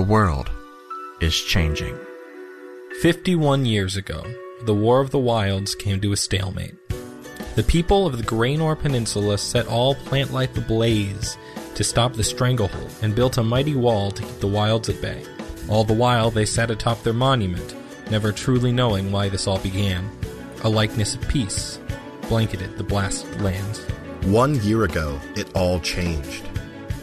The world is changing. 51 years ago, the War of the Wilds came to a stalemate. The people of the Draenor Peninsula set all plant life ablaze to stop the stranglehold and built a mighty wall to keep the wilds at bay. All the while, they sat atop their monument, never truly knowing why this all began. A likeness of peace blanketed the blasted lands. 1 year ago, it all changed.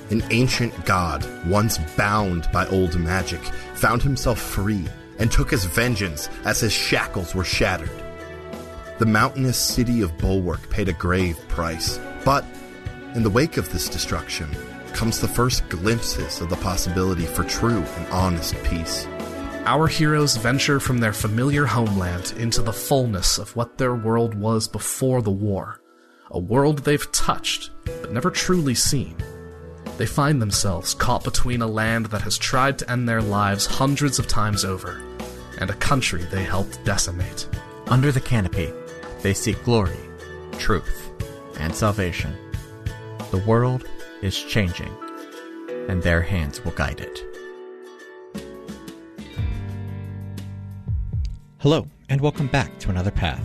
An ancient god, once bound by old magic, found himself free and took his vengeance as his shackles were shattered. The mountainous city of Bulwark paid a grave price, but in the wake of this destruction comes the first glimpses of the possibility for true and honest peace. Our heroes venture from their familiar homeland into the fullness of what their world was before the war, a world they've touched but never truly seen. They find themselves caught between a land that has tried to end their lives hundreds of times over, and a country they helped decimate. Under the canopy, they seek glory, truth, and salvation. The world is changing, and their hands will guide it. Hello, and welcome back to Another Path.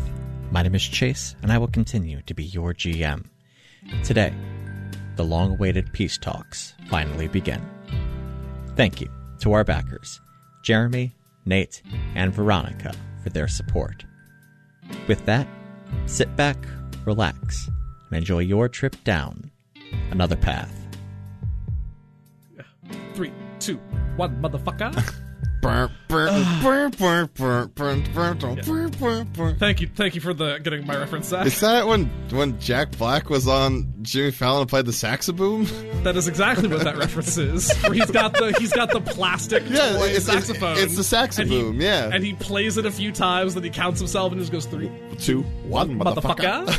My name is Chase, and I will continue to be your GM. Today, the long-awaited peace talks finally begin. Thank you to our backers, Jeremy, Nate, and Veronica, for their support. With that, sit back, relax, and enjoy your trip down another path. 3, 2, 1, motherfucker. Yeah. Thank you for the getting my reference back. Is that when Jack Black was on Jimmy Fallon and played the saxaboom? That is exactly what that reference is. Where he's got the plastic toy saxophone. It's the saxaboom, and he plays it a few times, then he counts himself and just goes 3, 2, 1, motherfucker.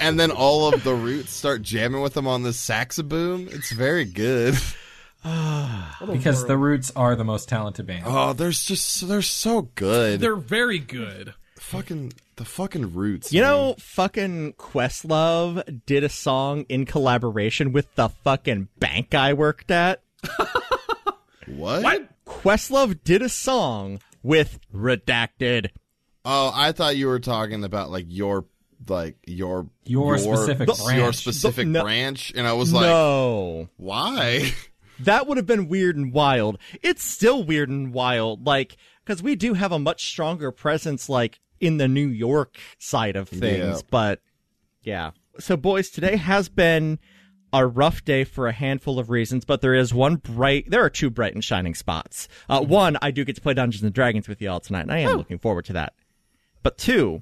and then all of the Roots start jamming with him on the saxaboom. It's very good. Because the Roots are the most talented band. Oh, they're so good. They're very good. The fucking Roots. You know, fucking Questlove did a song in collaboration with the fucking bank I worked at. What? Questlove did a song with Redacted. Oh, I thought you were talking about your specific branch. Your specific branch, and I was like, no, why? That would have been weird and wild. It's still weird and wild, because we do have a much stronger presence, in the New York side of things, but, yeah. So, boys, today has been a rough day for a handful of reasons, but there are two bright and shining spots. One, I do get to play Dungeons & Dragons with y'all tonight, and I am looking forward to that. But two,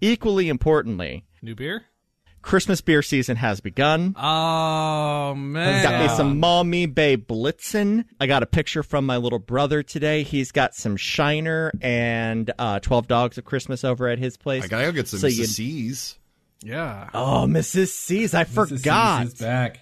equally importantly... New beer? Christmas beer season has begun. Oh, man. Got me some Mommy Bay Blitzen. I got a picture from my little brother today. He's got some Shiner and 12 Dogs of Christmas over at his place. I gotta go get some Mrs. C's. Yeah. Oh, Mrs. C's. I forgot. Mrs. C's is back.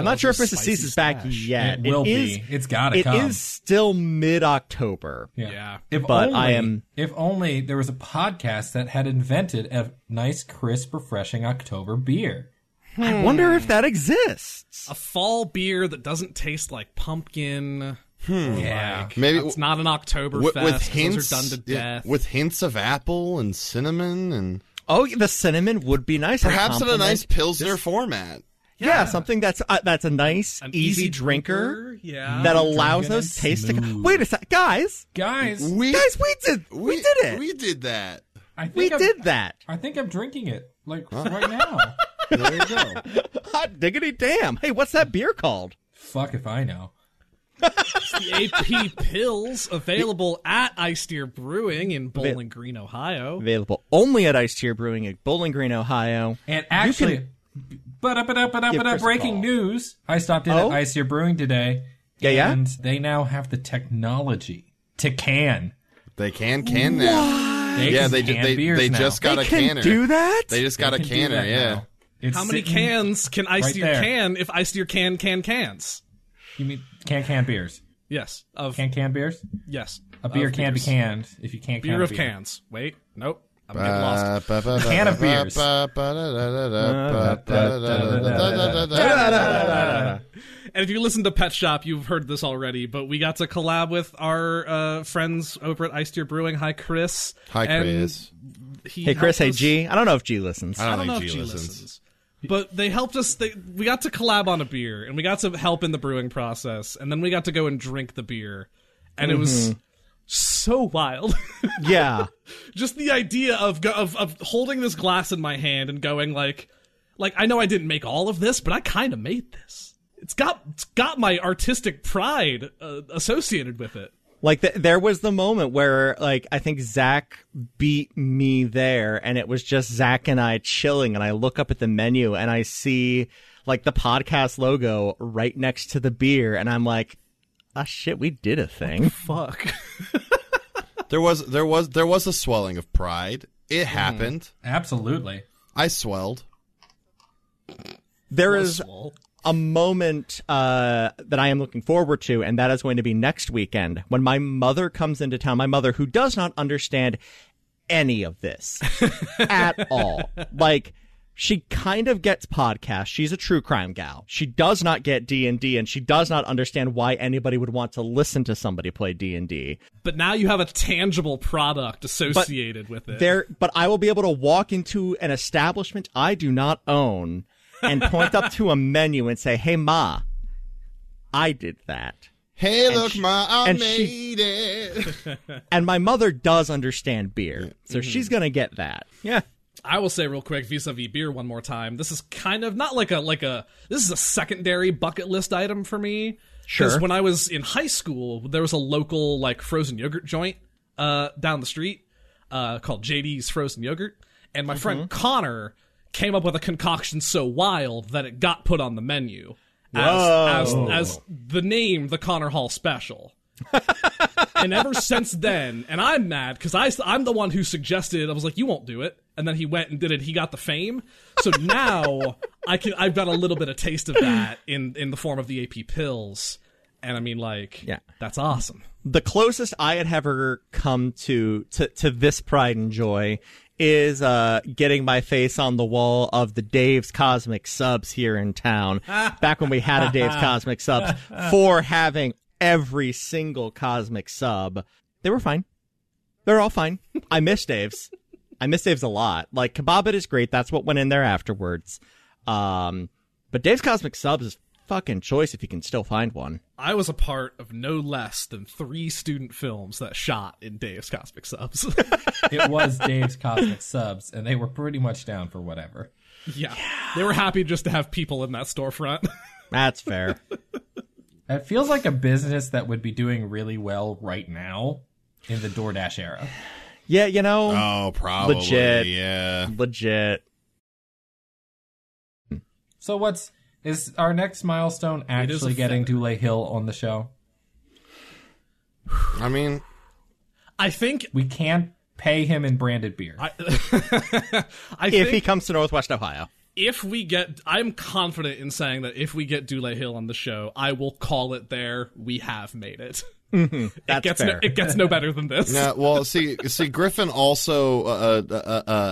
I'm not sure if Mrs. C's is back yet. It will be. It's gotta come. It is still mid-October. Yeah. If only there was a podcast that had invented a nice, crisp, refreshing October beer. I wonder if that exists. A fall beer that doesn't taste like pumpkin. Yeah. Maybe it's not an Oktoberfest. Those are done to death. With hints of apple and cinnamon and... Oh, the cinnamon would be nice. Perhaps in a nice Pilsner format. Yeah, something that's a nice, easy drinker. Yeah, that allows those tastes to come. Wait a sec, guys. We did it. We did that. I think I'm drinking it right now. There you go. Hot diggity damn! Hey, what's that beer called? Fuck if I know. It's the AP Pills, available at Iced Deer Brewing in Bowling Green, Ohio. Available only at Iced Deer Brewing in Bowling Green, Ohio. And actually. But breaking news. I stopped in at Iced Deer Brewing today. Yeah. And they now have the technology to can. They can now. They just got a canner. They can do that? They just got a canner, yeah. How many cans can Iced Deer can if Iced Deer can cans? You mean can beers? Yes. Can beers? Yes. A beer can be canned if you can't can beer. Beer of cans. Wait, nope. I'm getting lost. Can of beers. And if you listen to Pet Shop, you've heard this already, but we got to collab with our friends over at Iced Deer Brewing. Hi, Chris. Hi, Chris. Hey, Chris. Hey, G. I don't know if G listens. I don't know if G listens. But they helped us. We got to collab on a beer, and we got to help in the brewing process, and then we got to go and drink the beer. And it was so wild. Yeah. Just the idea of holding this glass in my hand and going like, I know I didn't make all of this, but I kind of made this. It's got my artistic pride associated with it. Like, there was the moment where, like, I think Zach beat me there, and it was just Zach and I chilling, and I look up at the menu, and I see, like, the podcast logo right next to the beer, and I'm like, ah, shit, we did a thing. Fuck. There was a swelling of pride. It happened. Absolutely. I swelled. There is a moment that I am looking forward to, and that is going to be next weekend when my mother comes into town. My mother, who does not understand any of this at all. Like, she kind of gets podcasts. She's a true crime gal. She does not get D&D, and she does not understand why anybody would want to listen to somebody play D&D. But now you have a tangible product associated with it. But I will be able to walk into an establishment I do not own and point up to a menu and say, hey, Ma, I did that. Hey, and look, Ma, I made it. And my mother does understand beer, so she's going to get that. Yeah. I will say real quick, vis-a-vis beer one more time, this is kind of not like a this is a secondary bucket list item for me. Sure. Because when I was in high school, there was a local, like, frozen yogurt joint down the street called JD's Frozen Yogurt. And my friend Connor came up with a concoction so wild that it got put on the menu as the name, the Connor Hall Special. And ever since then, and I'm mad because I'm the one who suggested, I was like, you won't do it. And then he went and did it. He got the fame. So now I've got a little bit of taste of that in the form of the AP Pills. And I mean, like, yeah, that's awesome. The closest I had ever come to this pride and joy is getting my face on the wall of the Dave's Cosmic Subs here in town. Back when we had a Dave's Cosmic Subs, for having every single Cosmic Sub. They were fine. They're all fine. I miss Dave's. I miss Dave's a lot. Like, Kebabit is great. That's what went in there afterwards. But Dave's Cosmic Subs is fucking choice if you can still find one. I was a part of no less than 3 student films that shot in Dave's Cosmic Subs. It was Dave's Cosmic Subs, and they were pretty much down for whatever. Yeah. They were happy just to have people in that storefront. That's fair. It feels like a business that would be doing really well right now in the DoorDash era. Yeah, you know. Oh, probably. Legit. Yeah. Legit. So is our next milestone actually getting Dulé Hill on the show? I mean, I think we can pay him in branded beer. If he comes to Northwest Ohio. I'm confident in saying that if we get Dulé Hill on the show, I will call it there. We have made it. Mm-hmm. It gets no better than this. Yeah, well, see, Griffin also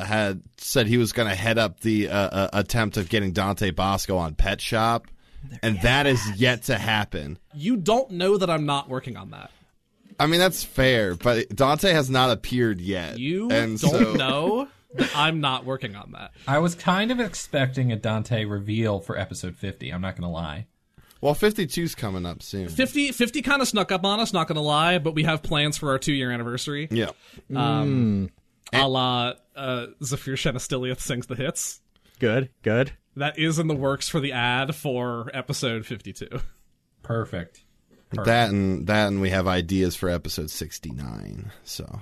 had said he was going to head up the attempt of getting Dante Bosco on Pet Shop, and that is yet to happen. You don't know that I'm not working on that. I mean, that's fair, but Dante has not appeared yet. You don't know that I'm not working on that. I was kind of expecting a Dante reveal for episode 50. I'm not going to lie. Well, 52's coming up soon. 50 kind of snuck up on us, not going to lie, but we have plans for our 2-year anniversary. Yeah. A la Zafir Shenastiliath sings the hits. Good. That is in the works for the ad for episode 52. Perfect. That and we have ideas for episode 69, so...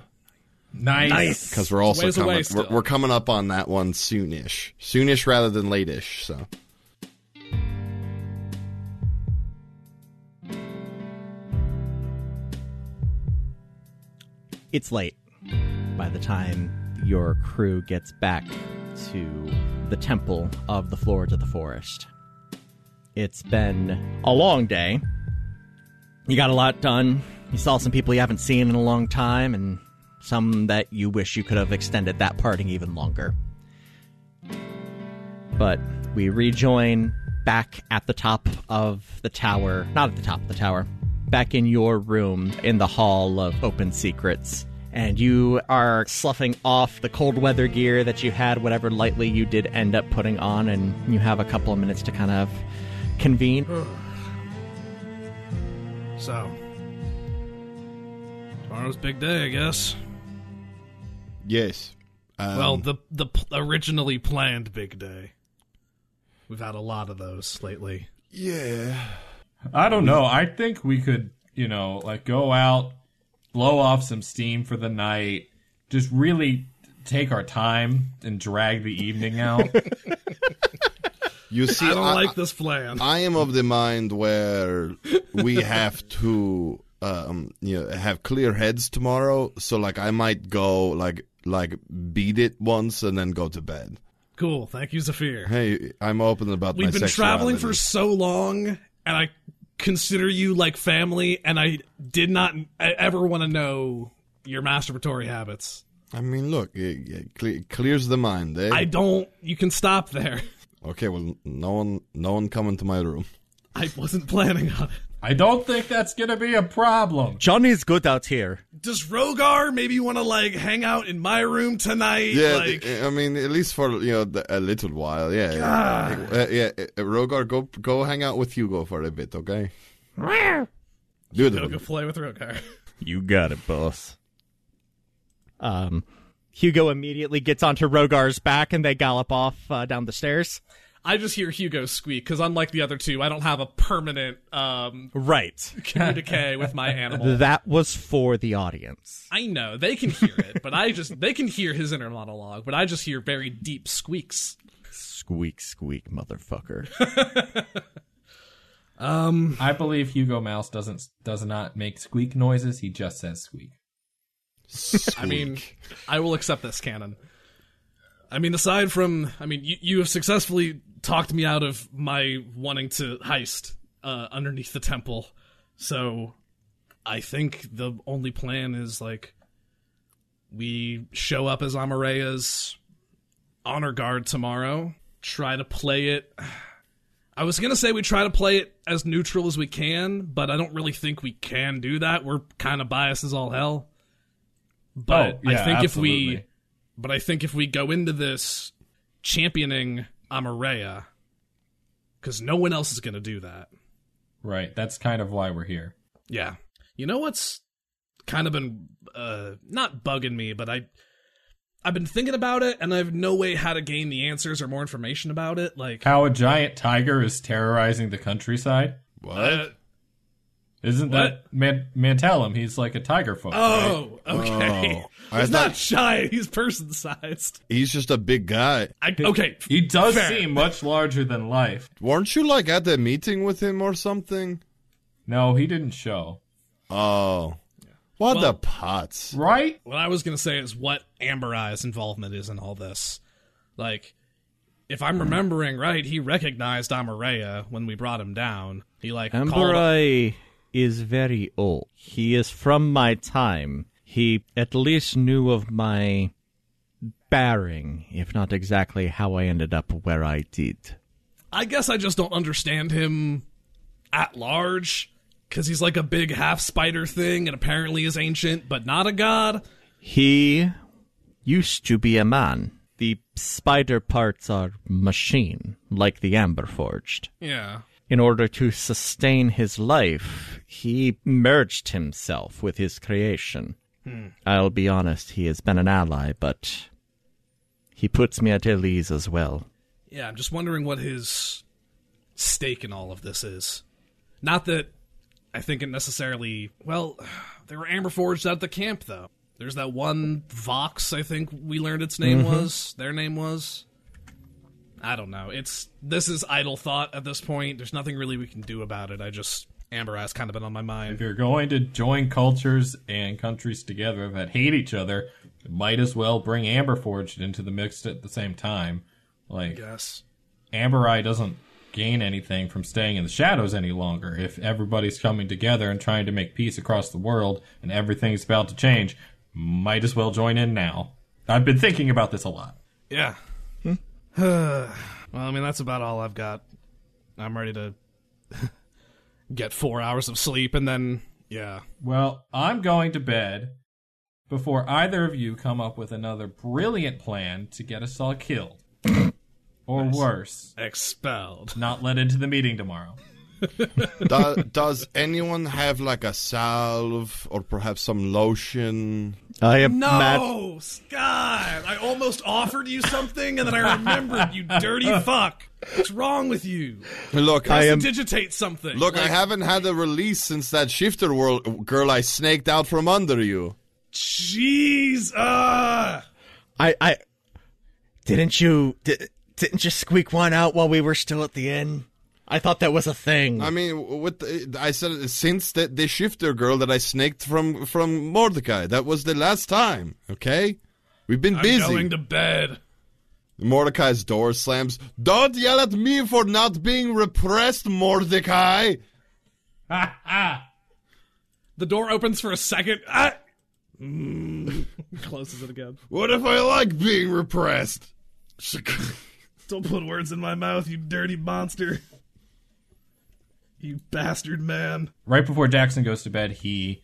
Nice. Because we're also we're coming up on that one soonish. Soonish rather than late-ish, so... It's late by the time your crew gets back to the temple of the Lords of the Forest. It's been a long day. You got a lot done. You saw some people you haven't seen in a long time, and some that you wish you could have extended that parting even longer. But we rejoin back at the top of the tower, not at the top of the tower, back in your room in the Hall of Open Secrets. And you are sloughing off the cold weather gear that you had, whatever lightly you did end up putting on, and you have a couple of minutes to kind of convene. So, tomorrow's big day, I guess. Yes. Well, the originally planned big day. We've had a lot of those lately. Yeah. I don't know. I think we could, you know, like go out, blow off some steam for the night, just really take our time and drag the evening out. You see, I don't like this plan. I am of the mind where we have to have clear heads tomorrow. So like I might go like beat it once and then go to bed. Cool. Thank you, Zafir. Hey, I'm open about my sexuality. We've been traveling for so long, and I consider you like family, and I did not ever want to know your masturbatory habits. I mean, look, it clears the mind, eh? I don't. You can stop there. Okay, well, no one come into my room. I wasn't planning on it. I don't think that's going to be a problem. Johnny's good out here. Does Rogar maybe want to, like, hang out in my room tonight? Yeah, like... I mean, at least for, a little while, yeah. Rogar, go hang out with Hugo for a bit, okay? Go play with Rogar. You got it, boss. Hugo immediately gets onto Rogar's back, and they gallop off down the stairs. I just hear Hugo squeak, because unlike the other two, I don't have a permanent communique with my animal. That was for the audience. I know. They can hear it, but they can hear his inner monologue, but I just hear very deep squeaks. Squeak, squeak, motherfucker. I believe Hugo Mouse does not make squeak noises, he just says squeak. Squeak. I mean, I will accept this canon. I mean, aside from... I mean, you have successfully talked me out of my wanting to heist underneath the temple. So I think the only plan is, like, we show up as Amorea's honor guard tomorrow. Try to play it... I was going to say we try to play it as neutral as we can, but I don't really think we can do that. We're kind of biased as all hell. But I think absolutely. But I think if we go into this championing Amorea, because no one else is going to do that. Right. That's kind of why we're here. Yeah. You know what's kind of been, not bugging me, but I've been thinking about it, and I have no way how to gain the answers or more information about it. Like how a giant tiger is terrorizing the countryside. What? Isn't what? That Mantalum? He's like a tiger folk. Oh, right? Okay. Oh, he's not giant. He's person-sized. He's just a big guy. He does seem much larger than life. Weren't you like at the meeting with him or something? No, he didn't show. Oh. Yeah. What the pots. Right? What I was going to say is what Amber Eye's involvement is in all this. Like... If I'm remembering right, he recognized Amorea when we brought him down. He like Amber Eye is very old. He is from my time. He at least knew of my bearing, if not exactly how I ended up where I did. I guess I just don't understand him at large, because he's like a big half-spider thing and apparently is ancient, but not a god. He used to be a man. The spider parts are machine, like the Amberforged. Yeah. In order to sustain his life, he merged himself with his creation. I'll be honest, he has been an ally, but he puts me at ill ease as well. Yeah, I'm just wondering what his stake in all of this is. Not that I think it necessarily... Well, there were Amberforged at the camp, though. There's that one Vox, I think we learned its name was. Their name was... I don't know. This is idle thought at this point. There's nothing really we can do about it. Amber Eye's kind of been on my mind. If you're going to join cultures and countries together that hate each other, you might as well bring Amberforged into the mix at the same time. Like, yes. Amber Eye doesn't gain anything from staying in the shadows any longer. If everybody's coming together and trying to make peace across the world and everything's about to change, might as well join in now. I've been thinking about this a lot. Yeah. Well, I mean, that's about all I've got. I'm ready to get 4 hours of sleep and then, yeah. Well, I'm going to bed before either of you come up with another brilliant plan to get us all killed. Or worse. Expelled. Not let into the meeting tomorrow. Does anyone have like a salve or perhaps some lotion? I am no, Scott! I almost offered you something and then I remembered, you dirty fuck. What's wrong with you? Look, I am digitate something. Look, like, I haven't had a release since that shifter world girl I snaked out from under you. Jeez, I didn't you squeak one out while we were still at the inn? I thought that was a thing. I mean, I said since the shifter girl that I snaked from Mordecai. That was the last time, okay? We've been busy. I'm going to bed. Mordecai's door slams. Don't yell at me for not being repressed, Mordecai. Ha ha. The door opens for a second. Ah. Closes it again. What if I like being repressed? Don't put words in my mouth, you dirty monster. You bastard man. Right before Jackson goes to bed, he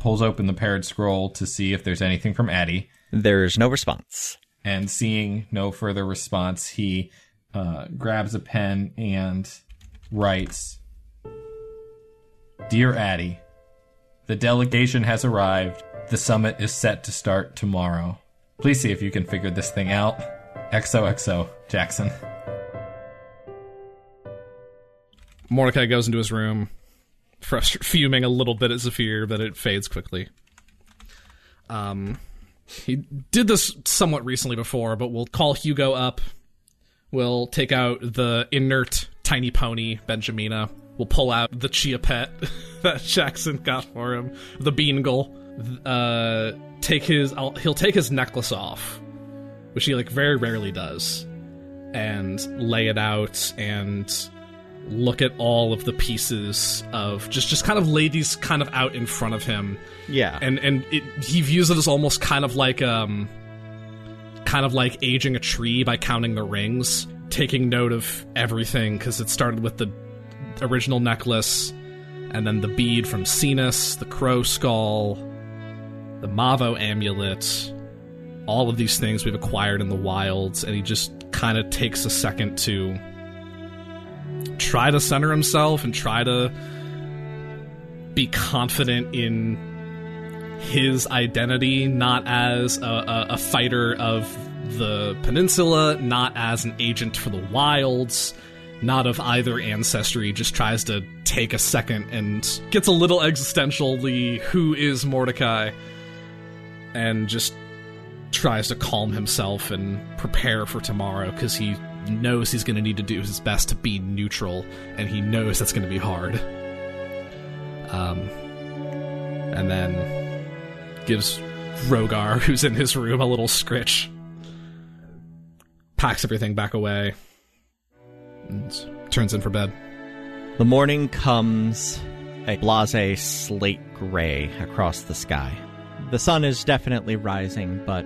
pulls open the paired scroll to see if there's anything from Addie. There's no response. And seeing no further response, he grabs a pen and writes, Dear Addie, the delegation has arrived. The summit is set to start tomorrow. Please see if you can figure this thing out. XOXO, Jackson. Mordecai goes into his room, fuming a little bit at Zephyr, but it fades quickly. He did this somewhat recently before, but we'll call Hugo up. We'll take out the inert tiny pony, Benjamina. We'll pull out the chia pet that Jackson got for him, the beangle. He'll take his necklace off, which he very rarely does, and lay it out and look at all of the pieces of just kind of lay these kind of out in front of him. Yeah. And he views it as almost kind of like aging a tree by counting the rings, taking note of everything, because it started with the original necklace and then the bead from Sinus, the crow skull, the Mavo amulet, all of these things we've acquired in the wilds, and he just kind of takes a second to try to center himself and try to be confident in his identity, not as a fighter of the peninsula, not as an agent for the wilds, not of either ancestry, just tries to take a second and gets a little existentially, who is Mordecai? And just tries to calm himself and prepare for tomorrow, because he knows he's going to need to do his best to be neutral, and he knows that's going to be hard. And then gives Rogar, who's in his room, a little scritch. Packs everything back away and turns in for bed. The morning comes a blasé slate gray across the sky. The sun is definitely rising, but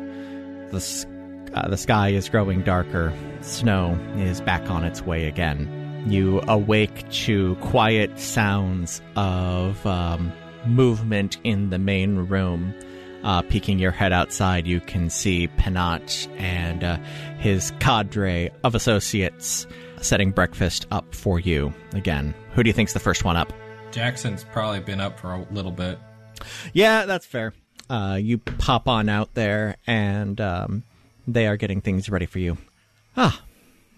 the sky is growing darker. Snow is back on its way again. You awake to quiet sounds of movement in the main room. Peeking your head outside, you can see Panat and his cadre of associates setting breakfast up for you again. Who do you think's the first one up? Jackson's probably been up for a little bit. Yeah, that's fair. You pop on out there, and they are getting things ready for you. Ah,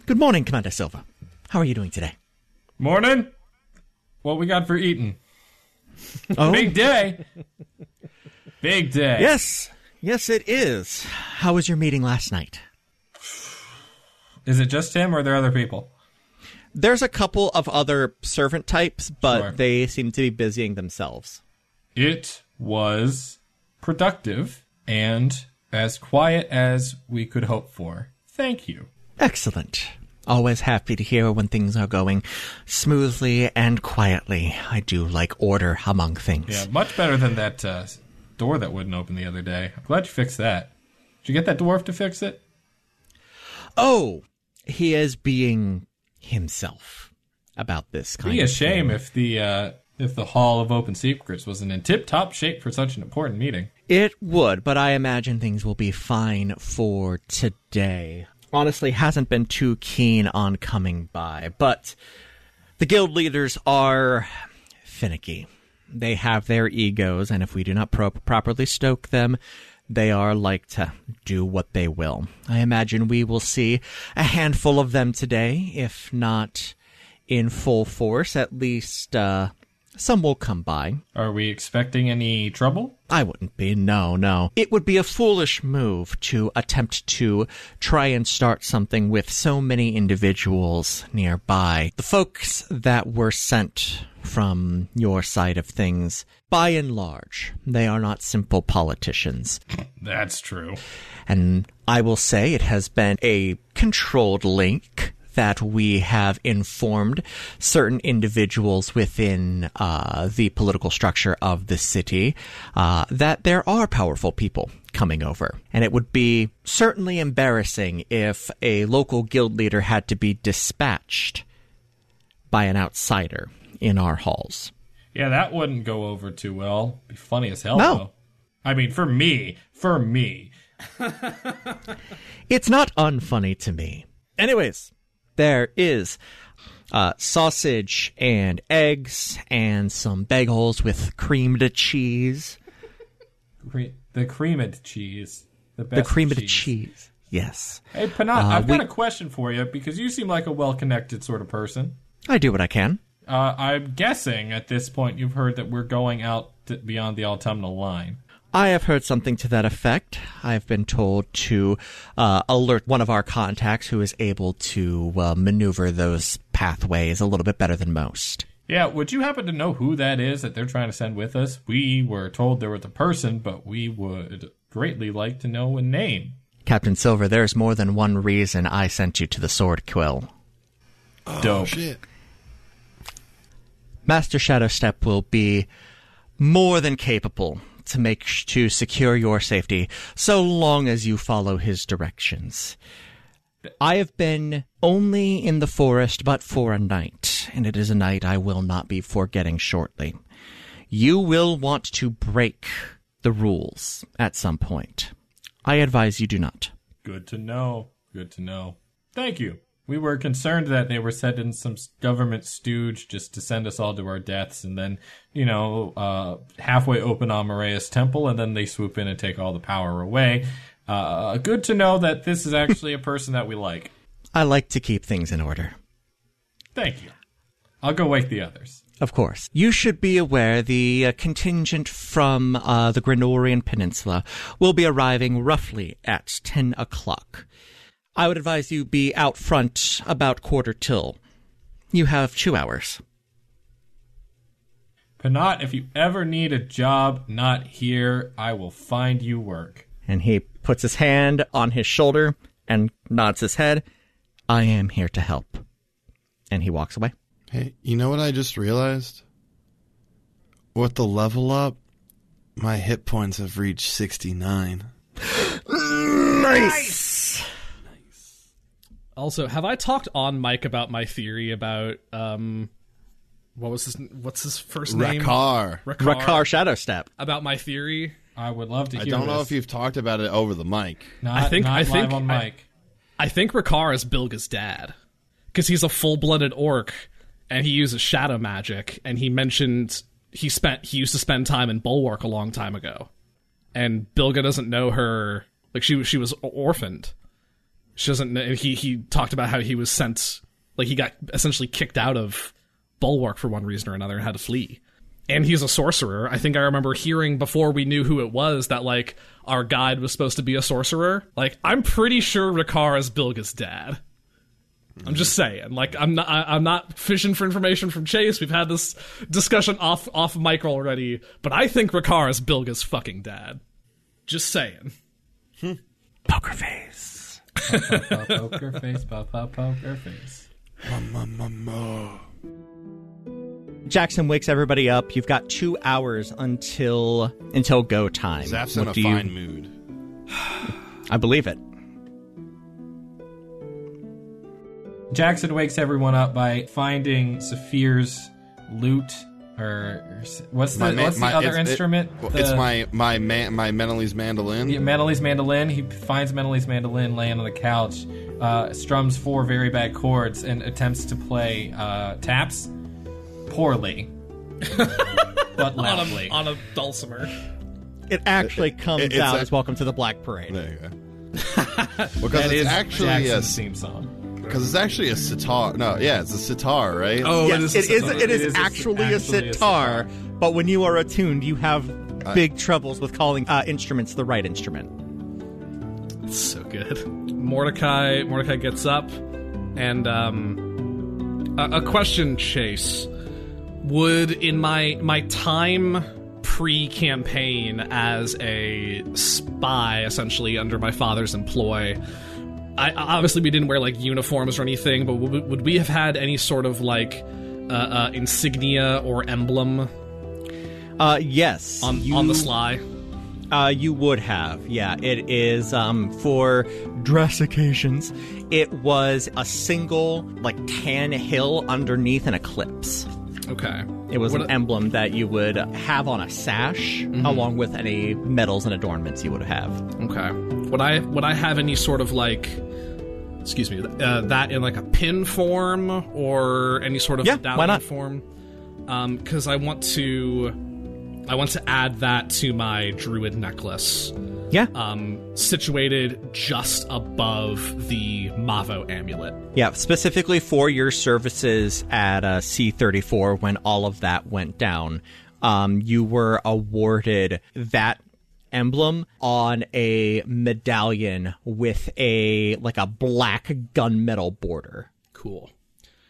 good morning, Commander Silva. How are you doing today? Morning. What we got for eating? Oh. Big day. Big day. Yes. Yes, it is. How was your meeting last night? Is it just him, or are there other people? There's a couple of other servant types, but sure, they seem to be busying themselves. It was productive and as quiet as we could hope for. Thank you. Excellent. Always happy to hear when things are going smoothly and quietly. I do like order among things. Yeah, much better than that door that wouldn't open the other day. I'm glad you fixed that. Did you get that dwarf to fix it? Oh, he is being himself. about this kind of thing. It'd be a shame if the Hall of Open Secrets wasn't in tip-top shape for such an important meeting. It would, but I imagine things will be fine for today. Honestly, hasn't been too keen on coming by, but the guild leaders are finicky. They have their egos, and if we do not properly stoke them, they are like to do what they will. I imagine we will see a handful of them today, if not in full force. At least some will come by. Are we expecting any trouble? I wouldn't be. No, no. It would be a foolish move to attempt to try and start something with so many individuals nearby. The folks that were sent from your side of things, by and large, they are not simple politicians. That's true. And I will say it has been a controlled link that we have informed certain individuals within the political structure of the city that there are powerful people coming over. And it would be certainly embarrassing if a local guild leader had to be dispatched by an outsider in our halls. Yeah, that wouldn't go over too well. Be funny as hell, no. Though. I mean, for me. It's not unfunny to me. Anyways, there is sausage and eggs and some bagels with creamed cheese. The creamed cheese. The creamed cheese. Yes. Hey, Panat, I've got a question for you because you seem like a well-connected sort of person. I do what I can. I'm guessing at this point you've heard that we're going out beyond the autumnal line. I have heard something to that effect. I've been told to alert one of our contacts who is able to maneuver those pathways a little bit better than most. Yeah, would you happen to know who that is that they're trying to send with us? We were told there was a person, but we would greatly like to know a name. Captain Silver, there's more than one reason I sent you to the Sword Quill. Oh, dope. Shit. Master Shadowstep will be more than capable to secure your safety so long as you follow his directions. I have been only in the forest but for a night, and it is a night I will not be forgetting shortly. You will want to break the rules at some point. I advise you do not. Good to know. Good to know. Thank you. We were concerned that they were sending some government stooge just to send us all to our deaths and then, you know, halfway open Amorea's temple and then they swoop in and take all the power away. Good to know that this is actually a person that we like. I like to keep things in order. Thank you. I'll go wake the others. Of course. You should be aware the contingent from the Grenorian Peninsula will be arriving roughly at 10 o'clock. I would advise you be out front about 10:45. You have 2 hours. Panat, if you ever need a job not here, I will find you work. And he puts his hand on his shoulder and nods his head. I am here to help. And he walks away. Hey, you know what I just realized? With the level up, my hit points have reached 69. Nice! Also, have I talked on mic about my theory about what's his first name? Rakar Shadowstep. About my theory. I would love to hear this. I don't know if you've talked about it over the mic. Not live on mic. I think Rakar is Bilga's dad. Because he's a full-blooded orc and he uses shadow magic, and he mentioned he used to spend time in Bulwark a long time ago. And Bilga doesn't know her, like she was orphaned. She doesn't know, he talked about how he was sent, like he got essentially kicked out of Bulwark for one reason or another and had to flee. And he's a sorcerer. I think I remember hearing before we knew who it was that, like, our guide was supposed to be a sorcerer. Like, I'm pretty sure Rakar is Bilga's dad. I'm just saying. Like, I'm not fishing for information from Chase. We've had this discussion off mic already, but I think Rakar is Bilga's fucking dad. Just saying. Poker face. Poker face, poker face. Jackson wakes everybody up. You've got 2 hours until go time. Zap's in a fine mood. I believe it. Jackson wakes everyone up by finding Saphir's lute, or what's the other instrument? It's my Menelie's Mandolin. Yeah, Menelie's Mandolin. He finds Menelie's Mandolin laying on the couch, strums 4 very bad chords, and attempts to play taps poorly, but loudly on a dulcimer. It actually comes out as "Welcome to the Black Parade." There you go. Because it's actually Jackson's theme song. Because it's actually a sitar. No, yeah, it's a sitar, right? Oh, yes, it is actually a sitar. But when you are attuned, you have big troubles with calling instruments the right instrument. It's so good. Mordecai gets up, and a question, Chase. Would in my time pre-campaign as a spy, essentially under my father's employ, I obviously we didn't wear like uniforms or anything, but would we have had any sort of like insignia or emblem? Yes, on the sly. You would have. Yeah, it is for dress occasions. It was a single like tan hill underneath an eclipse. Okay. It was an emblem that you would have on a sash, mm-hmm. along with any medals and adornments you would have. Okay. Would I have any sort of like, excuse me, that in like a pin form or any sort of medallion form? Because I want to add that to my druid necklace. Yeah. Situated just above the Mavo amulet. Yeah, specifically for your services at C-34 when all of that went down. You were awarded that emblem on a medallion with a black gunmetal border. Cool.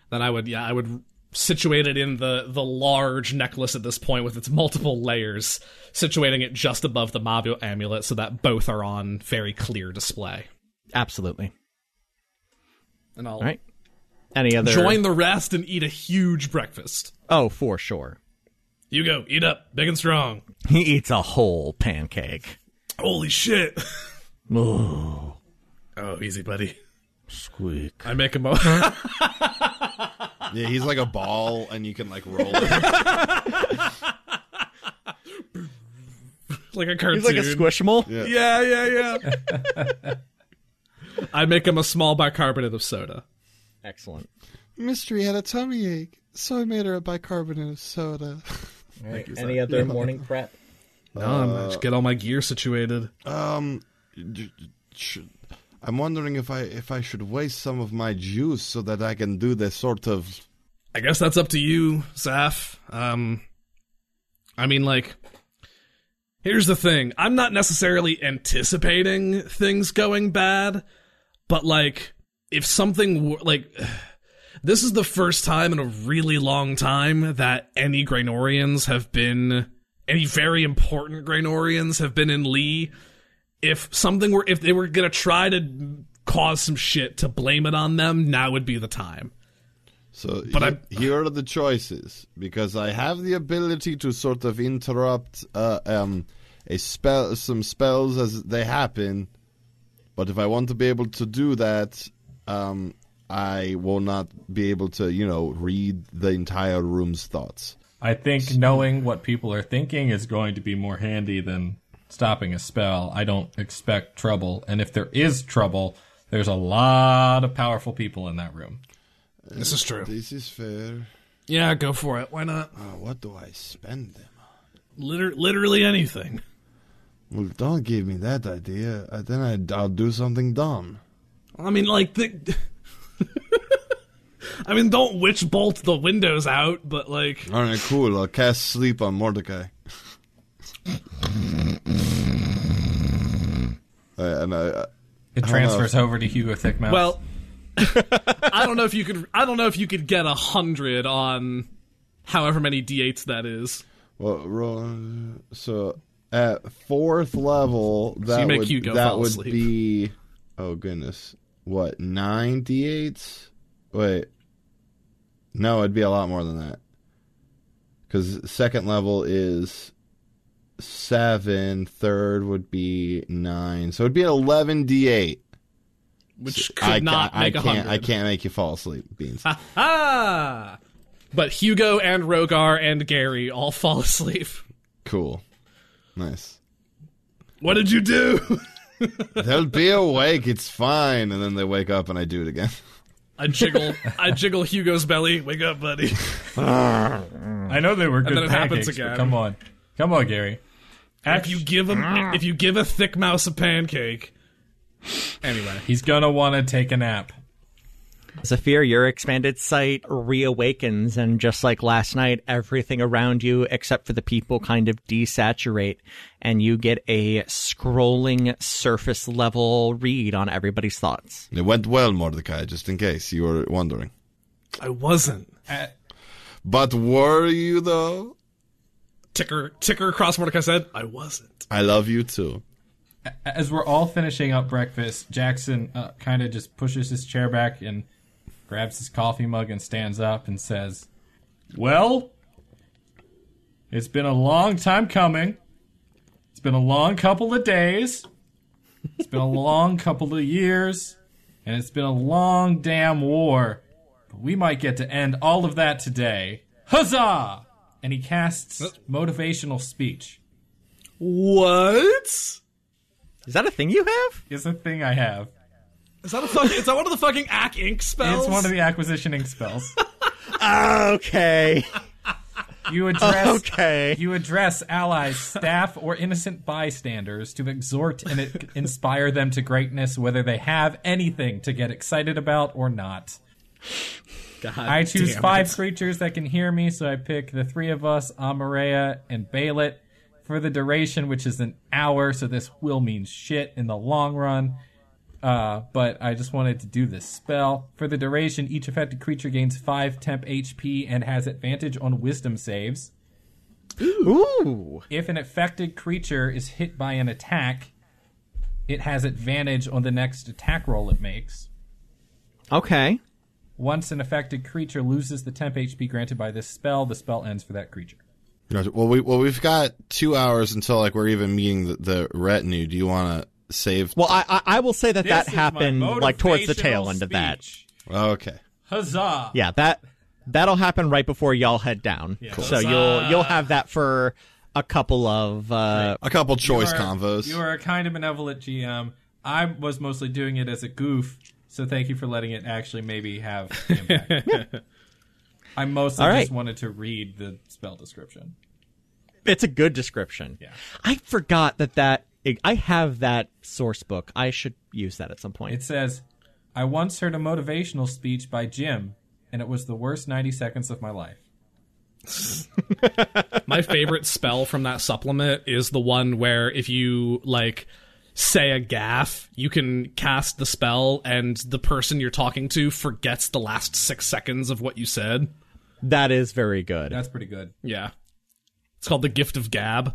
Then I would situate it in the large necklace at this point with its multiple layers, situating it just above the Mavo amulet so that both are on very clear display. Absolutely. And I'll Any other? Join the rest and eat a huge breakfast. Oh, for sure. You go, eat up, big and strong. He eats a whole pancake. Holy shit. Oh, easy, buddy. Squeak. I make him over. Yeah, he's like a ball, and you can like roll it. Like a cartoon. He's like a Squishmallow. Yeah. I make him a small bicarbonate of soda. Excellent. Mystery had a tummy ache, so I made her a bicarbonate of soda. Right. Any other morning prep? No, I just get all my gear situated. I'm wondering if I should waste some of my juice so that I can do this sort of... I guess that's up to you, Zaf. I mean, like, here's the thing. I'm not necessarily anticipating things going bad, but, like, if something... Like, this is the first time in a really long time that any Graynorians have been... Any very important Graynorians have been in Lee... If they were gonna try to cause some shit to blame it on them, now would be the time. So, but here are the choices, because I have the ability to sort of interrupt some spells as they happen. But if I want to be able to do that, I will not be able to, read the entire room's thoughts. I think knowing what people are thinking is going to be more handy than stopping a spell. I don't expect trouble, and if there is trouble, there's a lot of powerful people in that room. This is true. This is fair. Yeah, go for it. Why not? What do I spend them on? Literally anything. Well, don't give me that idea. Then I'll do something dumb. I mean, like the... I mean, don't witch bolt the windows out, but like... All right, cool. I'll cast sleep on Mordecai. It transfers over to Hugo Thick Mouse. Well, I don't know if you could get 100 on however many d8s that is. Well, so at 4th level, that would be, oh goodness, what, 9 d8s? Wait, no, it'd be a lot more than that, because 2nd level is 7, 3rd would be 9, so it'd be 11 d8. which could not make 100. I can't make you fall asleep, Beans. Ha ha! But Hugo and Rogar and Gary all fall asleep. Cool. Nice. What did you do? They'll be awake. It's fine. And then they wake up and I do it again. I jiggle Hugo's belly. Wake up, buddy. I know they were good pancakes, but come on. Come on, Gary. If you give a thick mouse a pancake. Anyway. He's going to want to take a nap. Zephyr, your expanded sight reawakens, and just like last night, everything around you except for the people kind of desaturate, and you get a scrolling surface level read on everybody's thoughts. It went well, Mordecai, just in case you were wondering. I wasn't. But were you, though? Ticker across Mordecai said, I wasn't. I love you, too. As we're all finishing up breakfast, Jackson kind of just pushes his chair back and grabs his coffee mug and stands up and says, well, it's been a long time coming. It's been a long couple of days. It's been a long couple of years. And it's been a long damn war. But we might get to end all of that today. Huzzah! And he casts motivational speech. What? Is that a thing you have? It's a thing I have. Is that a fucking? Is that one of the fucking Ack Ink spells? It's one of the Acquisition Ink spells. Okay. You address allies, staff, or innocent bystanders to exhort and inspire them to greatness, whether they have anything to get excited about or not. God I choose five creatures that can hear me, so I pick the three of us, Amorea, and Bailit. For the duration, which is an hour, so this will mean shit in the long run. But I just wanted to do this spell. For the duration, each affected creature gains 5 temp HP and has advantage on wisdom saves. Ooh! If an affected creature is hit by an attack, it has advantage on the next attack roll it makes. Okay. Once an affected creature loses the temp HP granted by this spell, the spell ends for that creature. Well, we've got 2 hours until like we're even meeting the retinue. Do you want to save? Well, I will say that happened like towards the tail end of that. Okay. Huzzah! Yeah, that'll happen right before y'all head down. Yeah. Cool. So you'll have that for a couple of choice convos. You are a kind of benevolent GM. I was mostly doing it as a goof, so thank you for letting it actually maybe have impact. I mostly just wanted to read the spell description. It's a good description. Yeah. I forgot that I have that source book. I should use that at some point. It says, I once heard a motivational speech by Jim, and it was the worst 90 seconds of my life. My favorite spell from that supplement is the one where if you, like, say a gaffe, you can cast the spell, and the person you're talking to forgets the last 6 seconds of what you said. That is very good. That's pretty good. Yeah. It's called the Gift of Gab.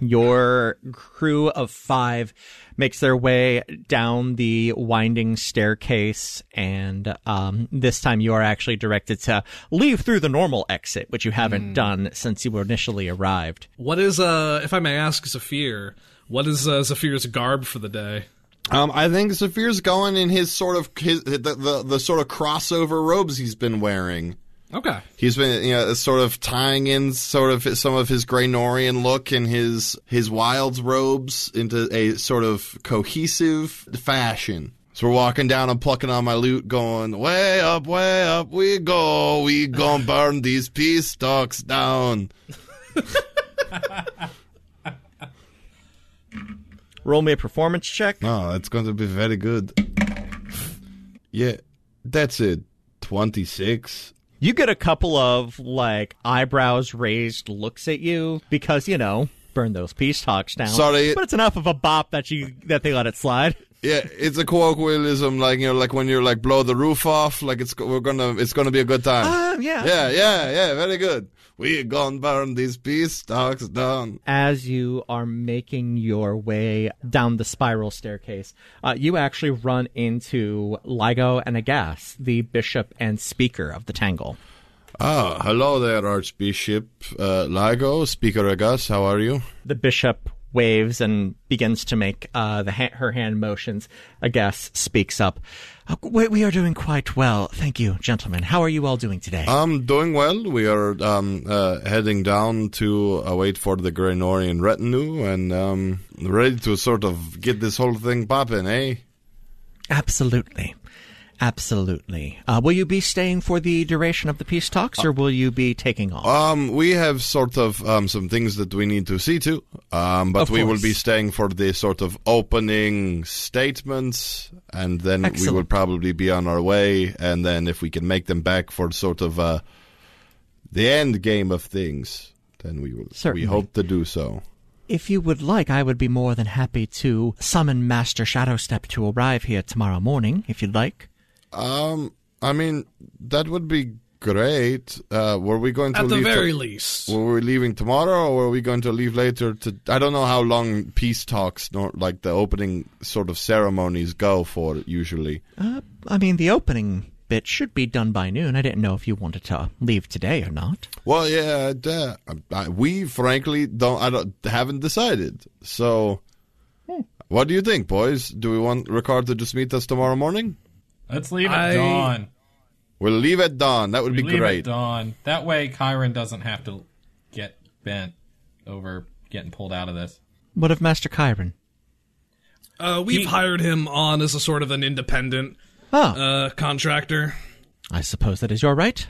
Your crew of 5 makes their way down the winding staircase, and this time you are actually directed to leave through the normal exit, which you haven't done since you were initially arrived. What is, if I may ask, Zephyr, what is Zephyr's garb for the day? I think Zephyr's going in his sort of the sort of crossover robes he's been wearing. Okay. He's been, sort of tying in sort of some of his Greynorian look and his Wilds robes into a sort of cohesive fashion. So we're walking down, I'm plucking on my lute, going, way up we go, we gonna burn these peace stalks down. Roll me a performance check. Oh, it's going to be very good. Yeah, that's it. 26. You get a couple of, like, eyebrows raised looks at you because, burn those peace talks down. Sorry. But it's enough of a bop that they let it slide. Yeah, it's a colloquialism, like, like when you're, like, blow the roof off, like, it's gonna be a good time. Yeah. Yeah, very good. We gonna burn these peace stalks down. As you are making your way down the spiral staircase, you actually run into Ligo and Agass, the bishop and speaker of the Tangle. Hello there, Archbishop Ligo, Speaker Agass, how are you? The bishop waves and begins to make her hand motions. Agass speaks up. We are doing quite well. Thank you, gentlemen. How are you all doing today? Doing well. We are heading down to wait for the Grenorian retinue and ready to sort of get this whole thing popping, eh? Absolutely. Absolutely. Will you be staying for the duration of the peace talks, or will you be taking off? We have sort of some things that we need to see to, but we will be staying for the sort of opening statements, and then we will probably be on our way, and then if we can make them back for sort of the end game of things, then we will. Certainly. We hope to do so. If you would like, I would be more than happy to summon Master Shadowstep to arrive here tomorrow morning, if you'd like. I mean, that would be great. Were we going to leave? At the very least. Were we leaving tomorrow, or were we going to leave later? I don't know how long peace talks, like the opening sort of ceremonies, go for usually. I mean, the opening bit should be done by noon. I didn't know if you wanted to leave today or not. Well, yeah, we frankly haven't decided. So, What do you think, boys? Do we want Rakar to just meet us tomorrow morning? Let's leave at dawn. We'll leave at dawn. That would be great. Leave at dawn. That way, Chiron doesn't have to get bent over getting pulled out of this. What of Master Chiron? We've hired him on as a sort of an independent contractor. I suppose that is your right.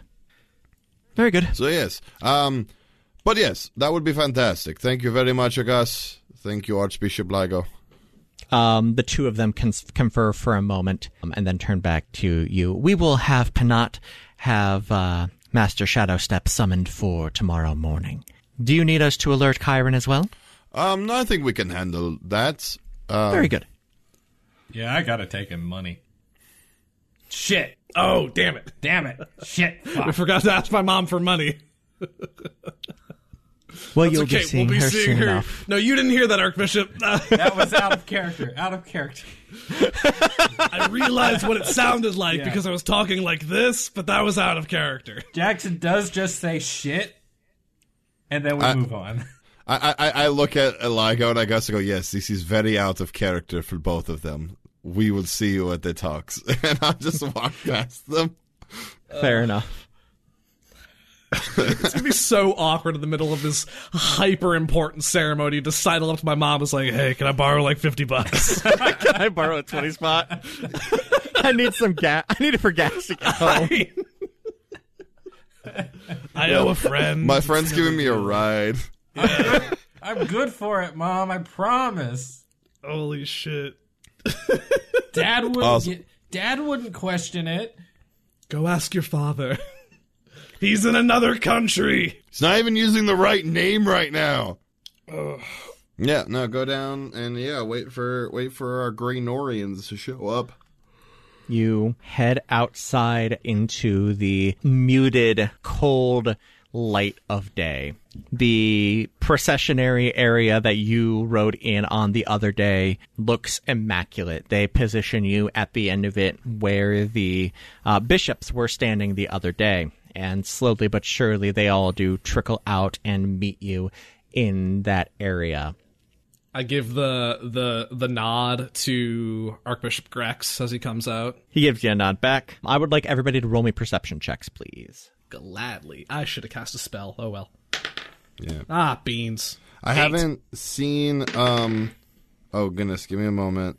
Very good. So, yes. But, yes, that would be fantastic. Thank you very much, Agass. Thank you, Archbishop Ligo. The two of them confer for a moment and then turn back to you. We will have Panat have Master Shadowstep summoned for tomorrow morning. Do you need us to alert Chiron as well? No, I think we can handle that. Very good. Yeah, I gotta take him money. Shit. Oh, damn it. Damn it. Shit. Fuck. I forgot to ask my mom for money. Well, we'll be seeing her soon enough. No, you didn't hear that, Archbishop. That was out of character. Out of character. I realized what it sounded like because I was talking like this, but that was out of character. Jackson does just say shit, and then we move on. I look at Eligo and I guess I go, yes, this is very out of character for both of them. We will see you at the talks. And I'll just walk past them. Fair enough. It's gonna be so awkward in the middle of this hyper important ceremony to sidle up to my mom and like, hey, can I borrow like $50? Can I borrow a 20 spot? I need some gas. I need it for gas to get home. I owe a friend. My friend's giving me a ride. Yeah. I'm good for it, Mom. I promise. Holy shit. Dad wouldn't question it. Go ask your father. He's in another country. He's not even using the right name right now. Ugh. Yeah, no, go down and wait for our Grenorians to show up. You head outside into the muted, cold light of day. The processionary area that you rode in on the other day looks immaculate. They position you at the end of it where the bishops were standing the other day. And slowly but surely, they all do trickle out and meet you in that area. I give the nod to Archbishop Grex as he comes out. He gives you a nod back. I would like everybody to roll me perception checks, please. Gladly. I should have cast a spell. Oh, well. Yeah. Ah, beans. I haven't seen... Oh, goodness. Give me a moment.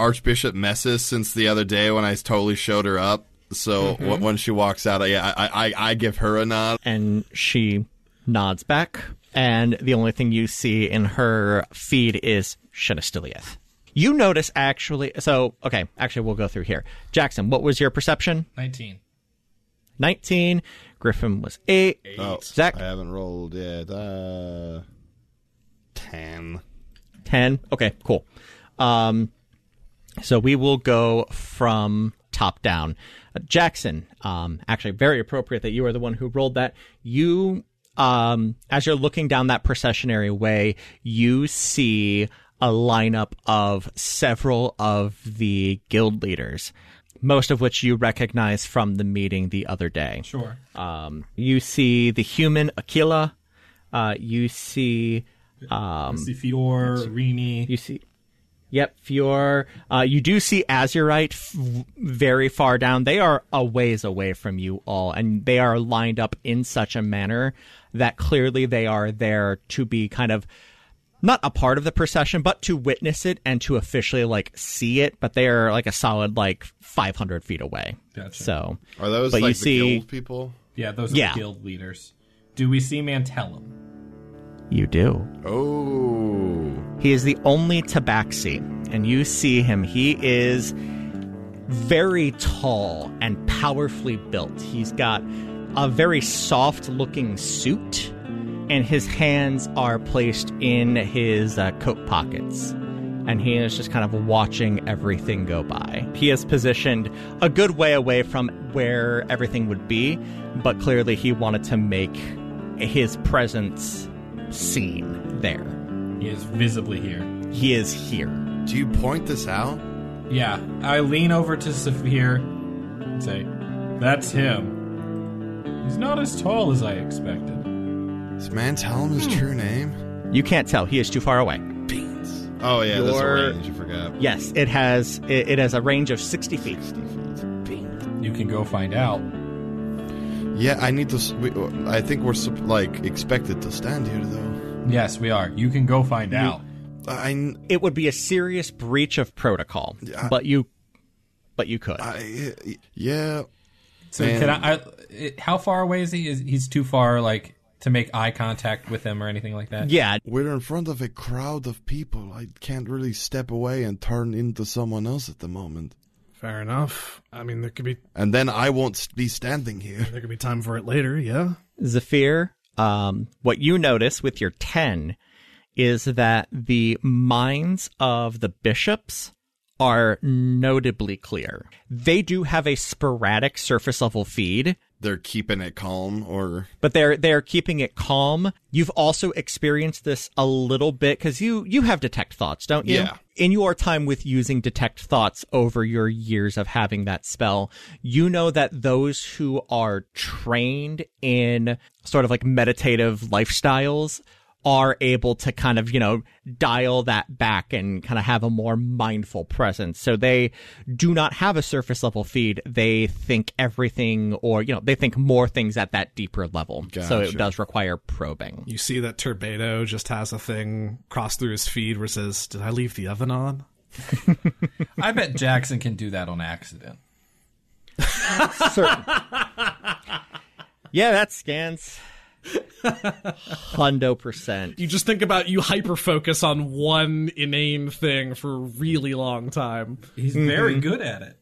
Archbishop Messis since the other day when I totally showed her up. So when she walks out, I give her a nod. And she nods back. And the only thing you see in her feed is Shenastiliath. You notice, actually... So, okay, actually, we'll go through here. Jackson, what was your perception? 19. Griffin was 8. Oh, Zach? I haven't rolled yet. 10. Okay, cool. So we will go from top down. Jackson, actually very appropriate that you are the one who rolled that. You, as you're looking down that processionary way, you see a lineup of several of the guild leaders, most of which you recognize from the meeting the other day. Sure. You see the human Aquila. You see See Fior, Rini. You see, yep, Fior. You do see Azurite very far down. They are a ways away from you all, and they are lined up in such a manner that clearly they are there to be kind of not a part of the procession, but to witness it and to officially like see it. But they are like a solid like 500 feet away. Gotcha. So are those like the guild people? Yeah, those are the guild leaders. Do we see Mantellum? You do. Oh. He is the only tabaxi, and you see him. He is very tall and powerfully built. He's got a very soft-looking suit, and his hands are placed in his coat pockets. And he is just kind of watching everything go by. He is positioned a good way away from where everything would be, but clearly he wanted to make his presence seen there. He is visibly here. He is here. Do you point this out? Yeah. I lean over to Zephyr and say, that's him. He's not as tall as I expected. Does man tell him his true name? You can't tell. He is too far away. Beans. Oh, yeah. That's a range. You forgot. Yes. It has a range of 60 feet. 60 feet. Beans. You can go find out. Yeah, I need to... I think we're, like, expected to stand here, though. Yes, we are. You can go find out. It would be a serious breach of protocol, but you could. Yeah. So man. How far away is he? He's too far, like, to make eye contact with him or anything like that? Yeah. We're in front of a crowd of people. I can't really step away and turn into someone else at the moment. Fair enough. I mean, there could be... And then I won't be standing here. There could be time for it later, yeah. Zephyr, what you notice with your 10 is that the minds of the bishops are notably clear. They do have a sporadic surface-level feed. They're keeping it calm, or... But they're keeping it calm. You've also experienced this a little bit, because you have Detect Thoughts, don't you? Yeah. In your time with using Detect Thoughts over your years of having that spell, you know that those who are trained in sort of like meditative lifestyles are able to kind of, you know, dial that back and kind of have a more mindful presence. So they do not have a surface level feed. They think everything, or, you know, they think more things at that deeper level. Gotcha. So it does require probing. You see that Turbado just has a thing cross through his feed where it says, did I leave the oven on? I bet Jackson can do that on accident. Certain. Yeah, that scans. 100%. You just think about, you hyper focus on one inane thing for a really long time. He's very good at it.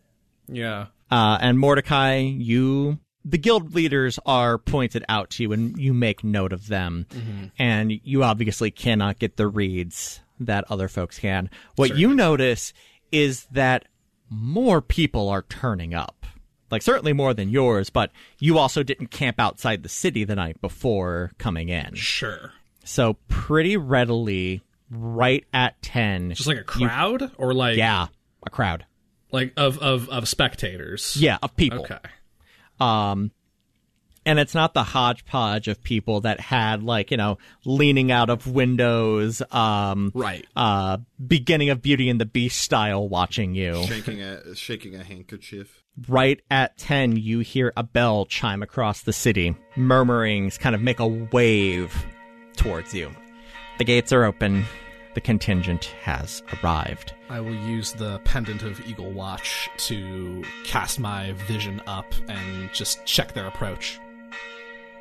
Yeah. And Mordecai, the guild leaders are pointed out to you, and you make note of them. Mm-hmm. And you obviously cannot get the reads that other folks can. What you notice is that more people are turning up. Like, certainly more than yours, but you also didn't camp outside the city the night before coming in. Sure. So pretty readily, right at 10. Just like a crowd? Or like... Yeah, a crowd. Like, of spectators? Yeah, of people. Okay. And it's not the hodgepodge of people that had, like, you know, leaning out of windows, right. Beginning of Beauty and the Beast style watching you. Shaking a handkerchief. Right at 10, you hear a bell chime across the city. Murmurings kind of make a wave towards you. The gates are open. The contingent has arrived. I will use the Pendant of Eagle Watch to cast my vision up and just check their approach.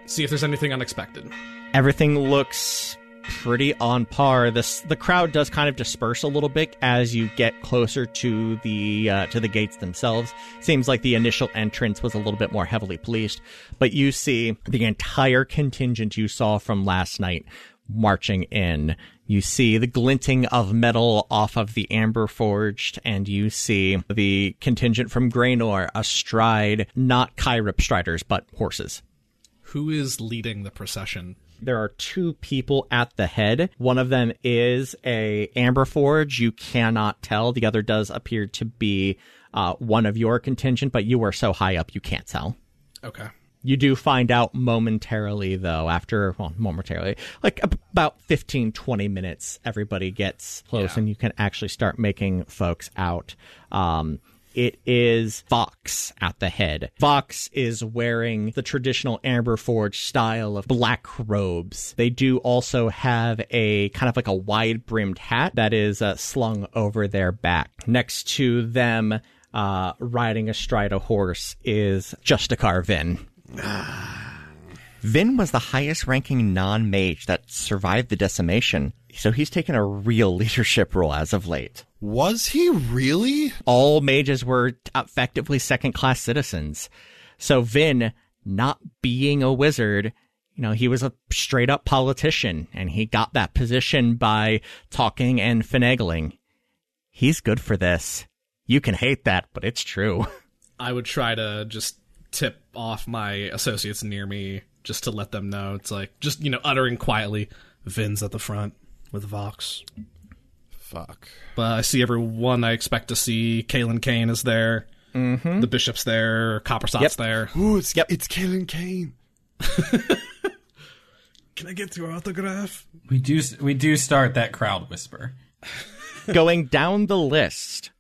See if there's anything unexpected. Everything looks pretty on par. The crowd does kind of disperse a little bit as you get closer to the gates themselves. Seems like the initial entrance was a little bit more heavily policed, but you see the entire contingent you saw from last night marching in. You see the glinting of metal off of the amber forged, and you see the contingent from Graynor astride not Kyrip striders, but horses. Who is leading the procession? There are two people at the head. One of them is a Amberforge. You cannot tell. The other does appear to be one of your contingent, but you are so high up you can't tell. Okay. You do find out momentarily, though, after, well, momentarily, like about 15, 20 minutes, everybody gets close, and you can actually start making folks out. It is Vox at the head. Vox is wearing the traditional Amberforge style of black robes. They do also have a kind of like a wide-brimmed hat that is slung over their back. Next to them, riding astride a horse, is Justicar Vin. Vin was the highest-ranking non-mage that survived the decimation, so he's taken a real leadership role as of late. Was he really? All mages were effectively second-class citizens. So Vin, not being a wizard, you know, he was a straight-up politician, and he got that position by talking and finagling. He's good for this. You can hate that, but it's true. I would try to just tip off my associates near me just to let them know. It's like, just, you know, uttering quietly, Vin's at the front with Vox. Fuck. But I see everyone I expect to see. Kaelin Kane is there. Mm-hmm. The bishop's there. Coppersot's there. Ooh, it's Kaelin Kane. Can I get your autograph? We do start that crowd whisper. Going down the list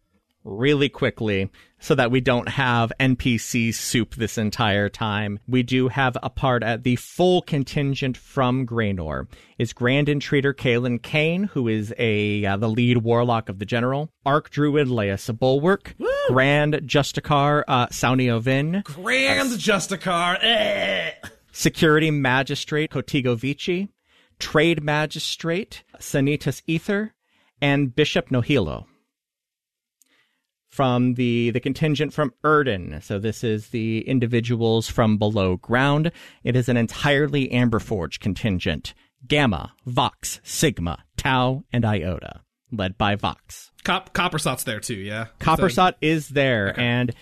really quickly so that we don't have NPC soup this entire time. We do have a part at the full contingent from Graynor. Is Grand Intreater Kaelin Kane, who is the lead warlock of the general. Archdruid Leia Bulwark. Woo! Grand Justicar Saunio Vin. Grand Justicar! Security Magistrate Kotigo Vici. Trade Magistrate Sanitas Ether. And Bishop Nohilo. From the contingent from Erden. So this is the individuals from below ground. It is an entirely Amberforge contingent. Gamma, Vox, Sigma, Tau, and Iota, led by Vox. Coppersot's there too, yeah? Coppersot is there, okay. And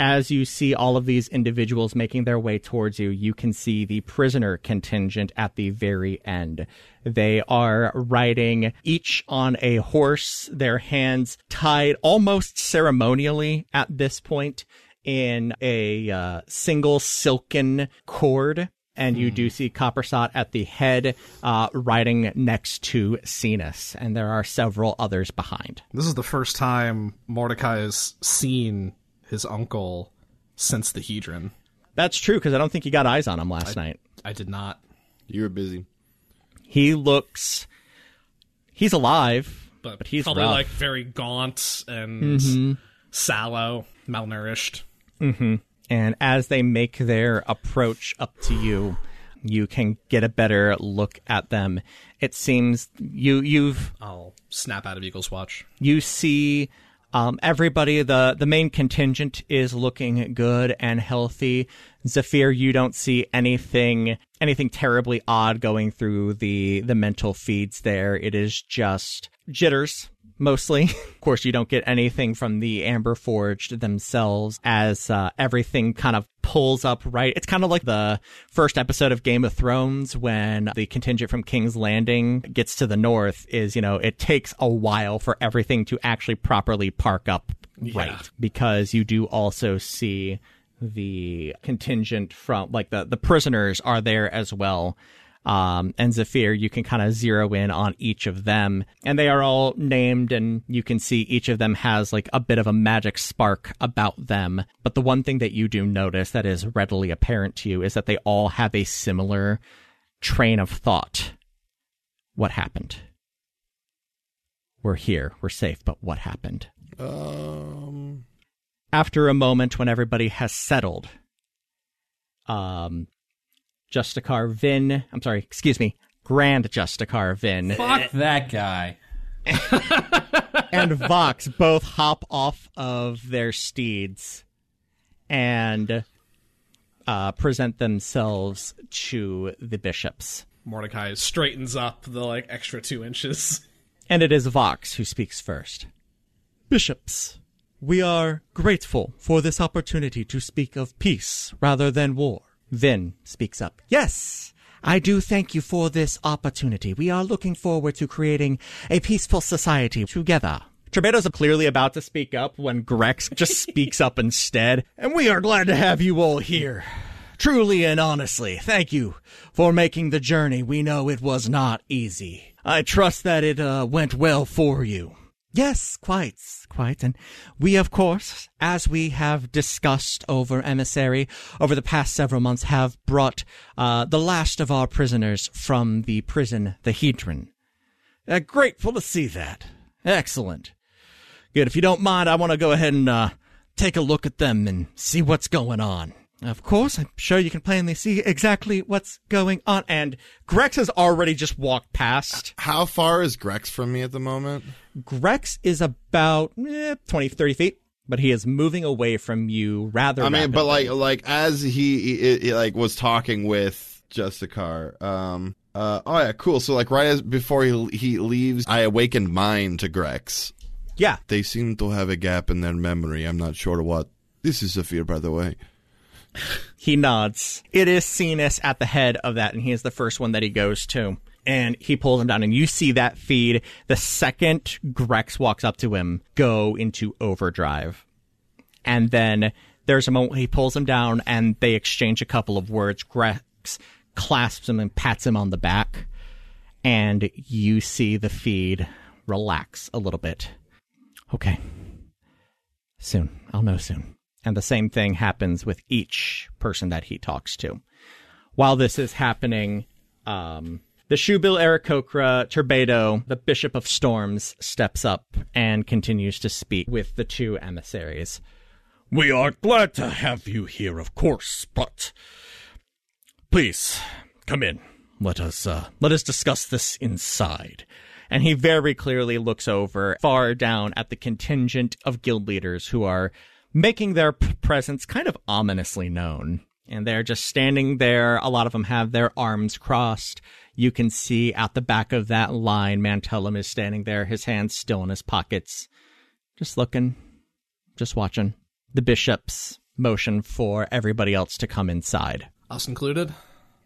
as you see all of these individuals making their way towards you, you can see the prisoner contingent at the very end. They are riding each on a horse, their hands tied almost ceremonially at this point in a single silken cord. And you do see Coppersot at the head, riding next to Sinus, and there are several others behind. This is the first time Mordecai has seen his uncle since the Hedron. That's true, because I don't think you got eyes on him last night. I did not. You were busy. He looks... He's alive, but he's probably rough. Like very gaunt and sallow, malnourished. Mm-hmm. And as they make their approach up to you, you can get a better look at them. It seems you've... I'll snap out of Eagle's Watch. You see everybody, the main contingent is looking good and healthy. Zephyr, you don't see anything terribly odd going through the mental feeds there. It is just jitters. Mostly. Of course, you don't get anything from the Amberforged themselves as everything kind of pulls up right. It's kind of like the first episode of Game of Thrones when the contingent from King's Landing gets to the north is, you know, it takes a while for everything to actually properly park up right. Because you do also see the contingent from, like, the prisoners are there as well. And Zephyr, you can kind of zero in on each of them, and they are all named, and you can see each of them has like a bit of a magic spark about them. But the one thing that you do notice that is readily apparent to you is that they all have a similar train of thought. What happened? We're here, we're safe, but what happened? After a moment when everybody has settled, Justicar Vin, Grand Justicar Vin. Fuck that guy. And Vox both hop off of their steeds and present themselves to the bishops. Mordecai straightens up the extra 2 inches. And it is Vox who speaks first. Bishops, we are grateful for this opportunity to speak of peace rather than war. Vin speaks up. Yes, I do thank you for this opportunity. We are looking forward to creating a peaceful society together. Trebato's clearly about to speak up when Grex just speaks up instead. And we are glad to have you all here. Truly and honestly, thank you for making the journey. We know it was not easy. I trust that it went well for you. Yes, quite. And we, of course, as we have discussed over Emissary over the past several months, have brought the last of our prisoners from the prison, the Hedron. Grateful to see that. Excellent. Good. If you don't mind, I want to go ahead and take a look at them and see what's going on. Of course, I'm sure you can plainly see exactly what's going on. And Grex has already just walked past. How far is Grex from me at the moment? Grex is about 20, 30 feet, but he is moving away from you rather rapidly. I mean, but like as he like was talking with Justicar, oh yeah, cool. So like right as before he leaves, I awakened mine to Grex. Yeah. They seem to have a gap in their memory. I'm not sure what. This is Zafir, by the way. He nods. It is Sinus at the head of that, and he is the first one that he goes to. And he pulls him down, and you see that feed the second Grex walks up to him go into overdrive. And then there's a moment he pulls him down, and they exchange a couple of words. Grex clasps him and pats him on the back, and you see the feed relax a little bit. Okay. Soon. I'll know soon. And the same thing happens with each person that he talks to. While this is happening, the Shubil Arakokra Turbado, the Bishop of Storms, steps up and continues to speak with the two emissaries. We are glad to have you here, of course, but please come in. Let us discuss this inside. And he very clearly looks over far down at the contingent of guild leaders who are making their presence kind of ominously known. And they're just standing there. A lot of them have their arms crossed. You can see at the back of that line, Mantellum is standing there, his hands still in his pockets. Just looking. Just watching. The bishops motion for everybody else to come inside. Us included?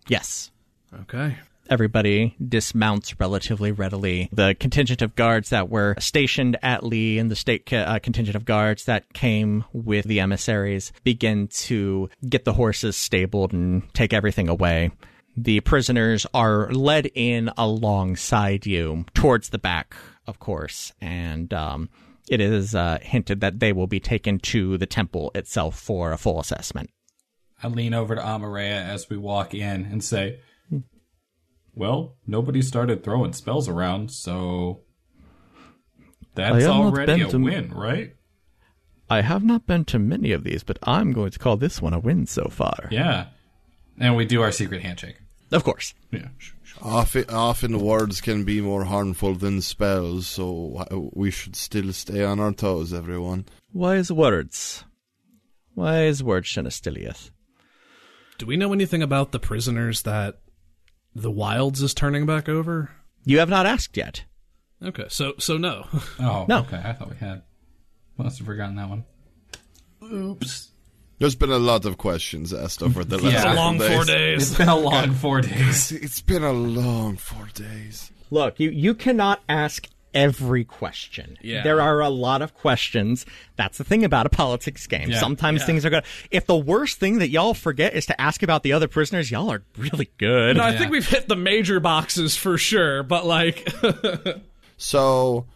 Yes. Okay. Everybody dismounts relatively readily. The contingent of guards that were stationed at Lee and the state contingent of guards that came with the emissaries begin to get the horses stabled and take everything away. The prisoners are led in alongside you, towards the back, of course, and it is hinted that they will be taken to the temple itself for a full assessment. I lean over to Amorea as we walk in and say, well, nobody started throwing spells around, so that's already a win, right? I have not been to many of these, but I'm going to call this one a win so far. Yeah. And we do our secret handshake. Of course. Yeah. Often words can be more harmful than spells, so we should still stay on our toes, everyone. Wise words. Wise words, Shenastiliath. Do we know anything about the prisoners that the Wilds is turning back over? You have not asked yet. Okay, so no. Oh, no. Okay, I thought we had. Must have forgotten that one. Oops. There's been a lot of questions asked over the last It's been a long 4 days. It's been a long 4 days. Look, you cannot ask every question. Yeah. There are a lot of questions. That's the thing about a politics game. Yeah. Sometimes things are good. If the worst thing that y'all forget is to ask about the other prisoners, y'all are really good. No, I think we've hit the major boxes for sure, but like... So...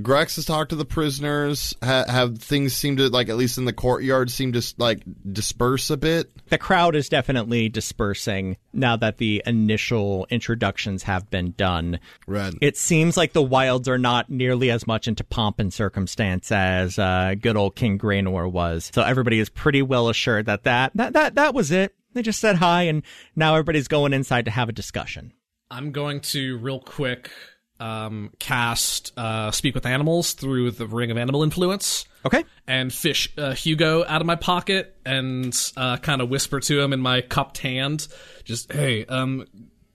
Grex has talked to the prisoners. Have things seem to, like, at least in the courtyard, seem to, like, disperse a bit? The crowd is definitely dispersing now that the initial introductions have been done. Right. It seems like the Wilds are not nearly as much into pomp and circumstance as good old King Graynor was. So everybody is pretty well assured that that was it. They just said hi, and now everybody's going inside to have a discussion. I'm going to, real quick... cast Speak with Animals through the Ring of Animal Influence. Okay. And fish Hugo out of my pocket and kind of whisper to him in my cupped hand, just, hey,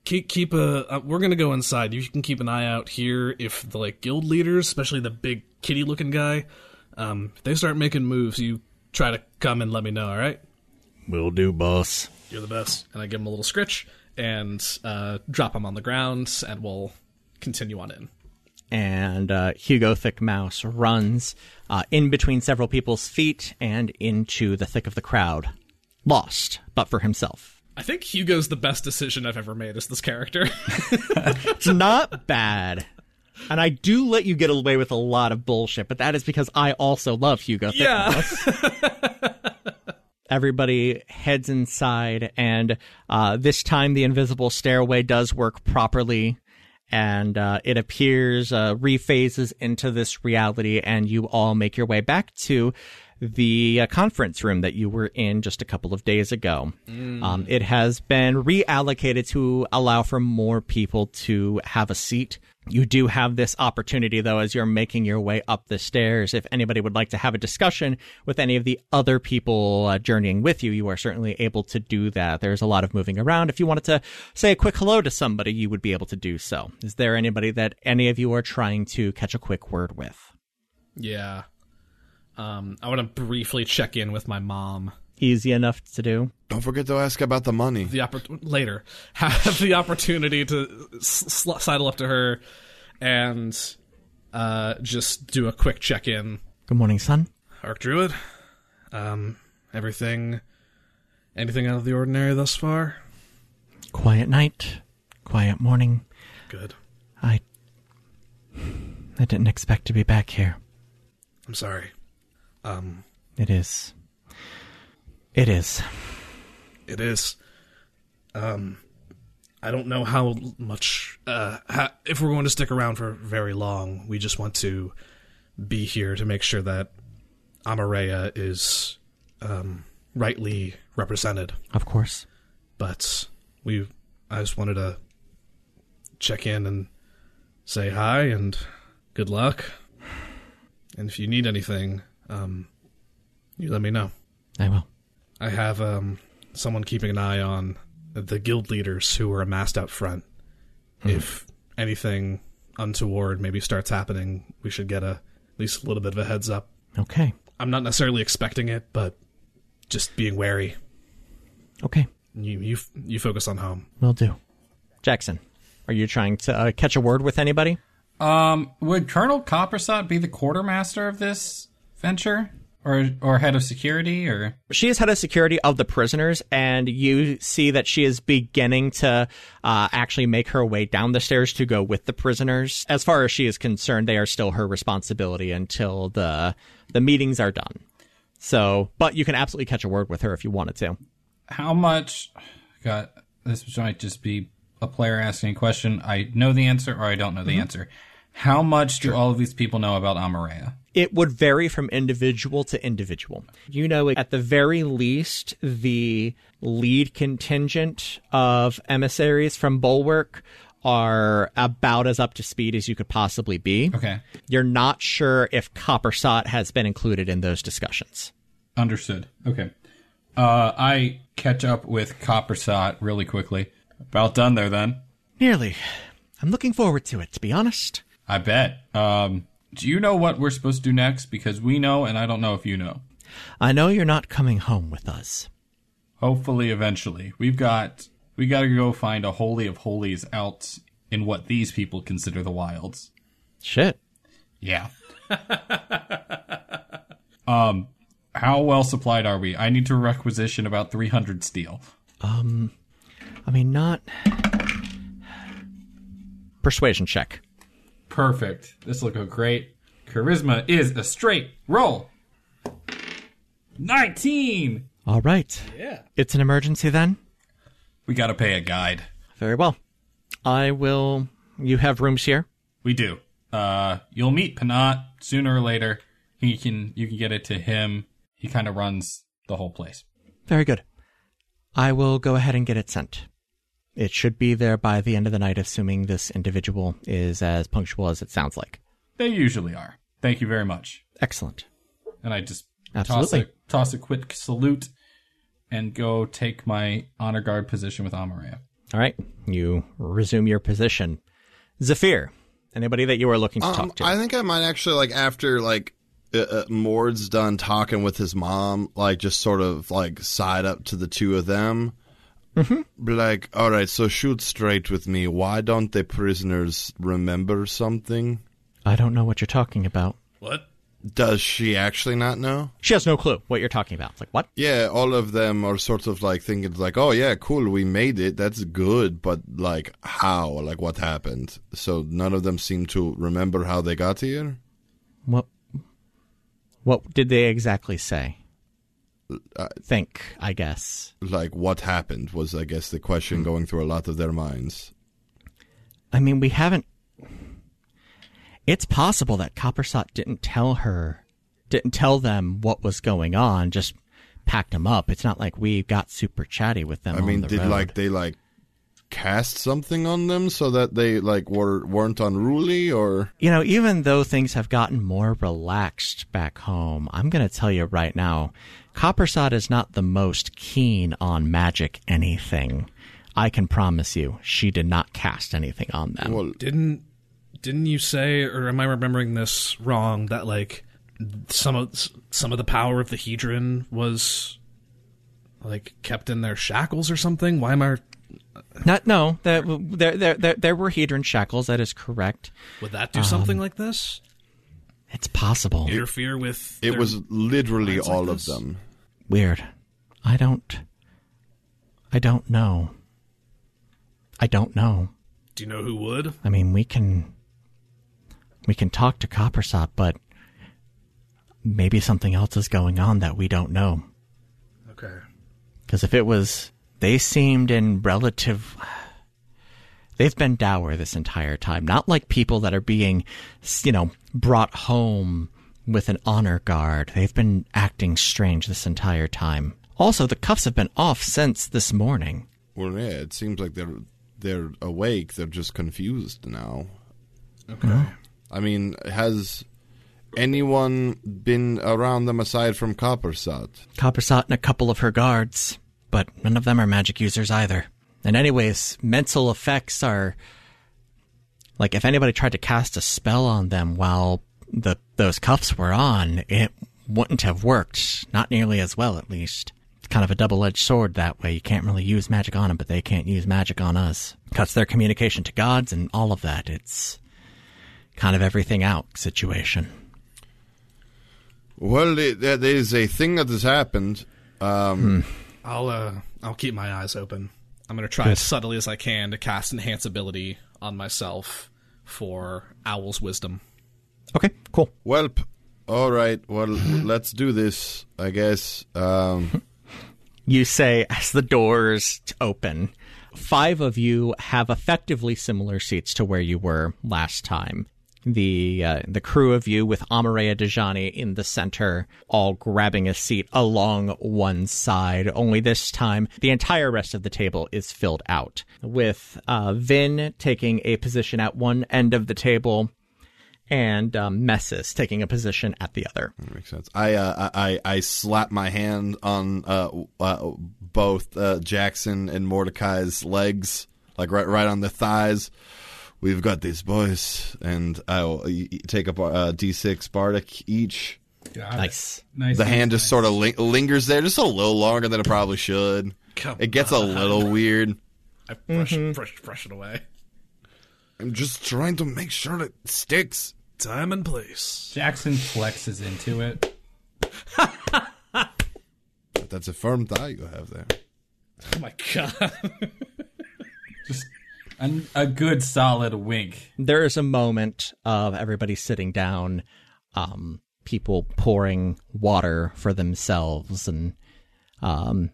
keep a... we're going to go inside. You can keep an eye out here if the, like, guild leaders, especially the big kitty-looking guy, if they start making moves, you try to come and let me know, all right? Will do, boss. You're the best. And I give him a little scritch and drop him on the ground, and we'll... continue on in. And Hugo Thick Mouse runs in between several people's feet and into the thick of the crowd. lost, but for himself. I think Hugo's the best decision I've ever made as this character. It's not bad. And I do let you get away with a lot of bullshit, but that is because I also love Hugo Thick Mouse. Everybody heads inside, and this time the invisible stairway does work properly, and it appears, rephases into this reality, and you all make your way back to the conference room that you were in just a couple of days ago. It has been reallocated to allow for more people to have a seat. You do have this opportunity, though, as you're making your way up the stairs. If anybody would like to have a discussion with any of the other people journeying with you, you are certainly able to do that. There's a lot of moving around. If you wanted to say a quick hello to somebody, you would be able to do so. Is there anybody that any of you are trying to catch a quick word with? Yeah. I want to briefly check in with my mom. Easy enough to do. Don't forget to ask about the money. Later. Have the opportunity to sidle up to her and just do a quick check-in. Good morning, son. Archdruid. Anything out of the ordinary thus far? Quiet night. Quiet morning. Good. I didn't expect to be back here. I'm sorry. It is. I don't know how much, if we're going to stick around for very long. We just want to be here to make sure that Amorea is rightly represented. Of course. But I just wanted to check in and say hi and good luck. And if you need anything, you let me know. I will. I have someone keeping an eye on the guild leaders who are amassed out front. If anything untoward maybe starts happening, we should get at least a little bit of a heads up. Okay. I'm not necessarily expecting it, but just being wary. Okay. You focus on home. Will do. Jackson, are you trying to catch a word with anybody? Would Colonel Coppersot be the quartermaster of this venture? Or head of security, or? She is head of security of the prisoners, and you see that she is beginning to actually make her way down the stairs to go with the prisoners. As far as she is concerned, they are still her responsibility until the meetings are done. So, but you can absolutely catch a word with her if you wanted to. How much? God, this might just be a player asking a question. I know the answer, or I don't know the answer. How much do all of these people know about Amorea? It would vary from individual to individual. You know, at the very least, the lead contingent of emissaries from Bulwark are about as up to speed as you could possibly be. Okay. You're not sure if Coppersot has been included in those discussions. Understood. Okay. I catch up with Coppersot really quickly. About done there, then. Nearly. I'm looking forward to it, to be honest. I bet. Do you know what we're supposed to do next? Because we know, and I don't know if you know. I know you're not coming home with us. Hopefully, eventually. We got to go find a holy of holies out in what these people consider the wilds. Shit. Yeah. How well supplied are we? I need to requisition about 300 steel. I mean, not... Persuasion check. Perfect. This will go great. Charisma is a straight roll. 19! All right. Yeah. It's an emergency then? We gotta pay a guide. Very well. I will... You have rooms here? We do. You'll meet Panat sooner or later. You can get it to him. He kind of runs the whole place. Very good. I will go ahead and get it sent. It should be there by the end of the night, assuming this individual is as punctual as it sounds like. They usually are. Thank you very much. Excellent. And I just toss a quick salute and go take my honor guard position with Amorea. All right. You resume your position. Zafir, anybody that you are looking to talk to? I think I might actually, after, Mord's done talking with his mom, just sort of, side up to the two of them. Mm-hmm. All right, so shoot straight with me. Why don't the prisoners remember something? I don't know what you're talking about. What? Does she actually not know? She has no clue what you're talking about. It's like, what? Yeah, all of them are sort of like thinking, like, oh, yeah, cool, we made it. That's good. But, like, how? Like, what happened? So none of them seem to remember how they got here? What did they exactly say? I guess. Like, what happened was, I guess, the question going through a lot of their minds. I mean, we haven't... It's possible that Coppersot didn't tell them what was going on, just packed them up. It's not like we got super chatty with them. I mean, did they cast something on them so that they weren't unruly, or even though things have gotten more relaxed back home, I'm going to tell you right now, Coppersot is not the most keen on magic anything. I can promise you, she did not cast anything on them. Well, Didn't you say, or am I remembering this wrong, that like some of the power of the Hedron was like kept in their shackles or something? Why am I not? No, that there were Hedron shackles. That is correct. Would that do something like this? It's possible. Interfere with. It was literally all of them. Weird. I don't know. I don't know. Do you know who would? I mean, we can talk to Coppersot, but maybe something else is going on that we don't know. Okay. Because if it was... They seemed in relative... They've been dour this entire time. Not like people that are being, brought home with an honor guard. They've been acting strange this entire time. Also, the cuffs have been off since this morning. Well, yeah, it seems like they're awake. They're just confused now. Okay. No. I mean, has anyone been around them aside from Coppersot? Coppersot and a couple of her guards, but none of them are magic users either. And anyways, mental effects are... Like, if anybody tried to cast a spell on them while those cuffs were on, it wouldn't have worked. Not nearly as well, at least. It's kind of a double-edged sword that way. You can't really use magic on them, but they can't use magic on us. Cuts their communication to gods and all of that. It's... kind of everything out situation. Well, there is a thing that has happened. I'll keep my eyes open. I'm going to try as subtly as I can to cast Enhance Ability on myself for Owl's Wisdom. Okay, cool. Welp. All right, well, let's do this, I guess. You say as the doors open... 5 of you have effectively similar seats to where you were last time. The crew of you with Amorea Dejani in the center, all grabbing a seat along one side. Only this time, the entire rest of the table is filled out, with Vin taking a position at one end of the table and Messis taking a position at the other. That makes sense. I slap my hand on both Jackson and Mordecai's legs, like right on the thighs. We've got these boys, and I'll take a D6 bardic each. Got nice. Nice. The hand just sort of lingers there just a little longer than it probably should. It gets a little weird. I brush it away. I'm just trying to make sure it sticks. Time and place. Jackson flexes into it. That's a firm thigh you have there. Oh my god. Just a good solid wink. There is a moment of everybody sitting down, people pouring water for themselves, and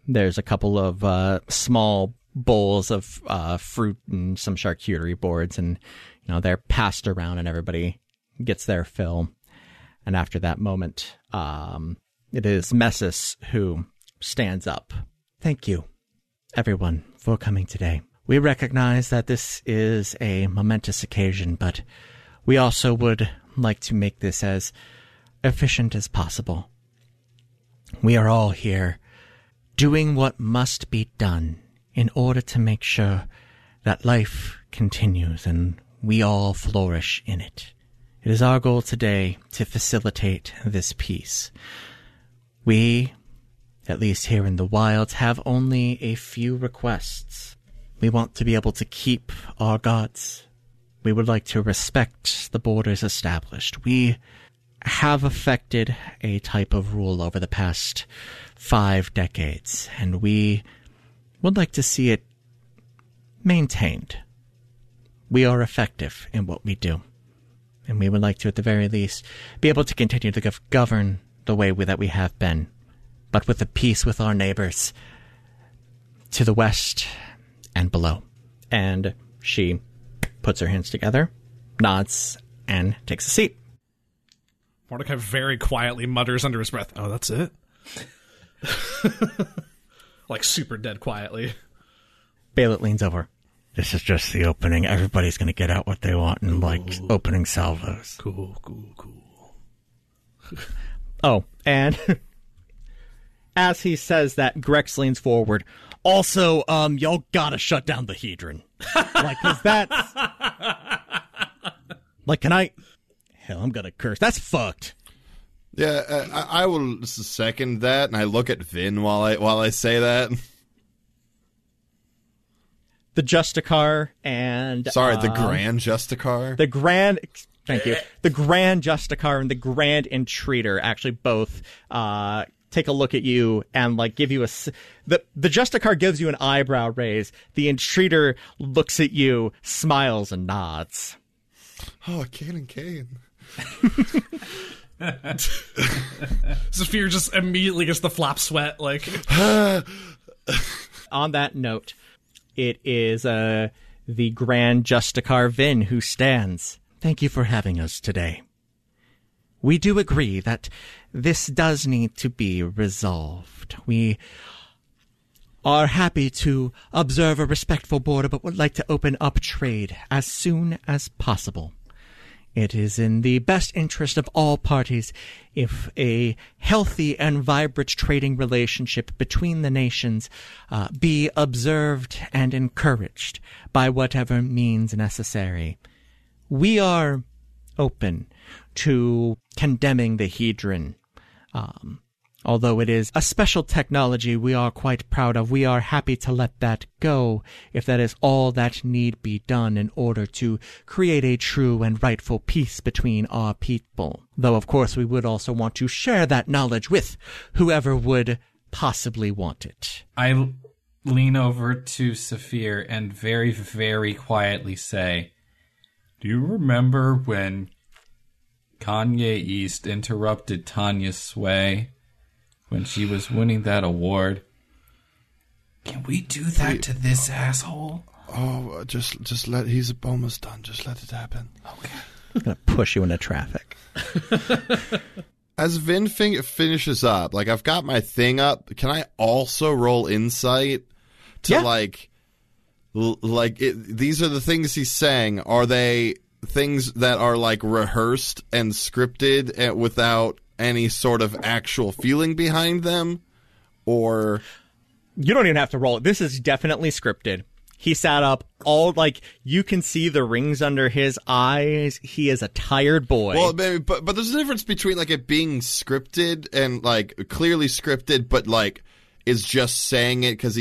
there's a couple of small bowls of fruit and some charcuterie boards, and they're passed around and everybody gets their fill. And after that moment, it is Messis who stands up. Thank you, everyone, for coming today. We recognize that this is a momentous occasion, but we also would like to make this as efficient as possible. We are all here doing what must be done in order to make sure that life continues and we all flourish in it. It is our goal today to facilitate this peace. We, at least here in the wilds, have only a few requests. We want to be able to keep our guards. We would like to respect the borders established. We have affected a type of rule over the past 5 decades, and we would like to see it maintained. We are effective in what we do, and we would like to, at the very least, be able to continue to govern the way that we have been, but with a peace with our neighbors to the west and below. And she puts her hands together, nods, and takes a seat. Mordecai very quietly mutters under his breath, "Oh, that's it?" Like super dead quietly. Bailit leans over. "This is just the opening. Everybody's going to get out what they want in, like, opening salvos." Cool. Oh, and as he says that, Grex leans forward. "Also, y'all gotta shut down the Hedron." Like, is that... like, can I... Hell, I'm gonna curse. That's fucked. Yeah, I will second that, and I look at Vin while I say that. The Justicar and... Sorry, the Grand Justicar? The Grand... Thank you. The Grand Justicar and the Grand Intreater actually both... take a look at you and, like, give you a... The Justicar gives you an eyebrow raise. The Intreater looks at you, smiles, and nods. Oh, Kaelin Kane. Zafir just immediately gets the flop sweat, like... On that note, it is the Grand Justicar Vin who stands. "Thank you for having us today. We do agree that this does need to be resolved. We are happy to observe a respectful border, but would like to open up trade as soon as possible. It is in the best interest of all parties if a healthy and vibrant trading relationship between the nations be observed and encouraged by whatever means necessary. We are open to condemning the Hedron. Although it is a special technology we are quite proud of, we are happy to let that go if that is all that need be done in order to create a true and rightful peace between our people. Though, of course, we would also want to share that knowledge with whoever would possibly want it." I lean over to Zephyr and very, very quietly say, "Do you remember when Kanye East interrupted Tanya Sway when she was winning that award? Can we do that to this asshole?" "Oh, just let... He's almost done. Just let it happen." "Okay." I'm going to push you into traffic. As Vin finishes up, like, I've got my thing up. Can I also roll insight to, these are the things he's saying. Are they... things that are, like, rehearsed and scripted without any sort of actual feeling behind them? Or... You don't even have to roll it. This is definitely scripted. He sat up all, like, you can see the rings under his eyes. He is a tired boy. Well, maybe, but there's a difference between, like, it being scripted and, like, clearly scripted, but, like, is just saying it because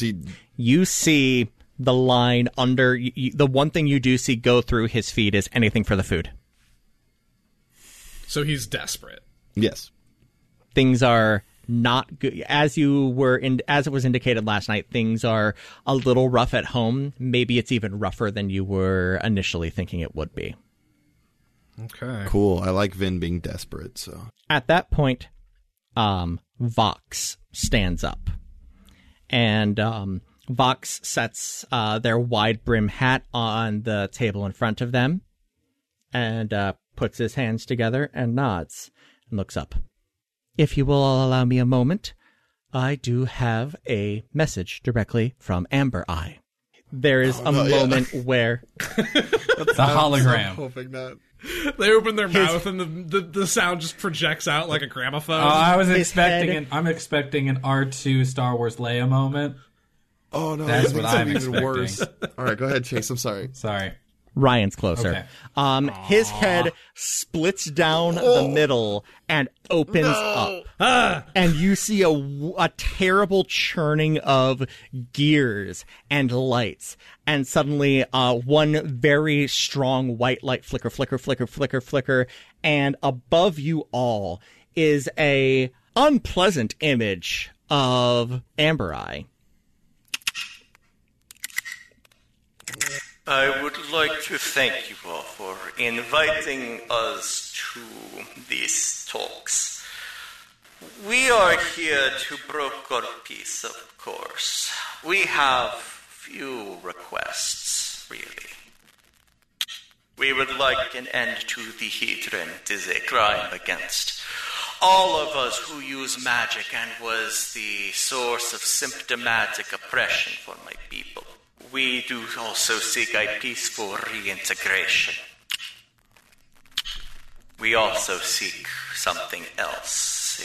he... You see... the line under the one thing you do see go through his feed is anything for the food. So he's desperate. Yes. Things are not good. As it was indicated last night, things are a little rough at home. Maybe it's even rougher than you were initially thinking it would be. Okay. Cool. I like Vin being desperate. So at that point, Vox stands up and, Vox sets their wide brim hat on the table in front of them and puts his hands together and nods and looks up. "If you will all allow me a moment, I do have a message directly from Amber Eye." There is moment where... the hologram. I'm hoping that... They open their mouth and the sound just projects out like a gramophone. I was expecting an R2 Star Wars Leia moment. Oh, no, that's what I'm expecting. Even worse. All right, go ahead, Chase. I'm sorry. Ryan's closer. Okay. His head splits down the middle and opens up. And you see a terrible churning of gears and lights. And suddenly, one very strong white light flicker. And above you all is a unpleasant image of Amber Eye. I would like to thank you all for inviting us to these talks. We are here to broker peace, of course. We have few requests, really. We would like an end to the Hedron. It is a crime against all of us who use magic and was the source of symptomatic oppression for my people. We do also seek a peaceful reintegration. We also seek something else.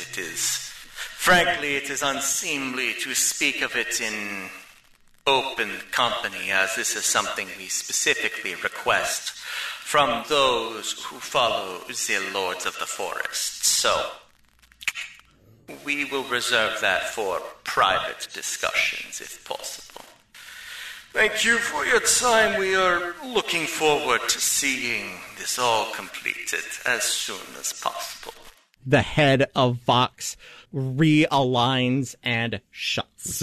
Frankly, it is unseemly to speak of it in open company, as this is something we specifically request from those who follow the Lords of the Forest. So, we will reserve that for private discussions, if possible. Thank you for your time. We are looking forward to seeing this all completed as soon as possible. The head of Vox realigns and shuts.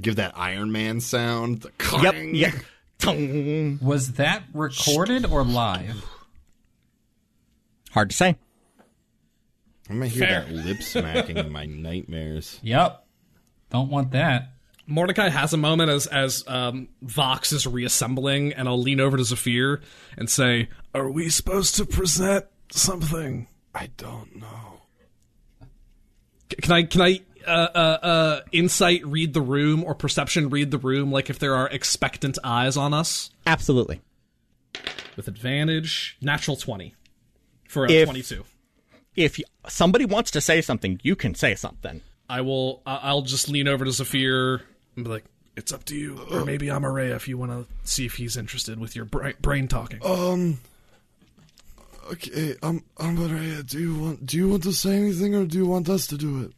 Give that Iron Man sound. The clang. Yep. Was that recorded or live? Hard to say. I'm going to hear that lip smacking in my nightmares. Yep. Don't want that. Mordecai has a moment as Vox is reassembling, and I'll lean over to Zephyr and say, "Are we supposed to present something? I don't know. Can I insight read the room or perception read the room? Like if there are expectant eyes on us? Absolutely. With advantage, natural 20 for a 22. If somebody wants to say something, you can say something. I'll just lean over to Zephyr and be like, "It's up to you." Or maybe Amorea, if you want to see if he's interested with your brain talking. Okay, Amorea, do you want to say anything, or do you want us to do it?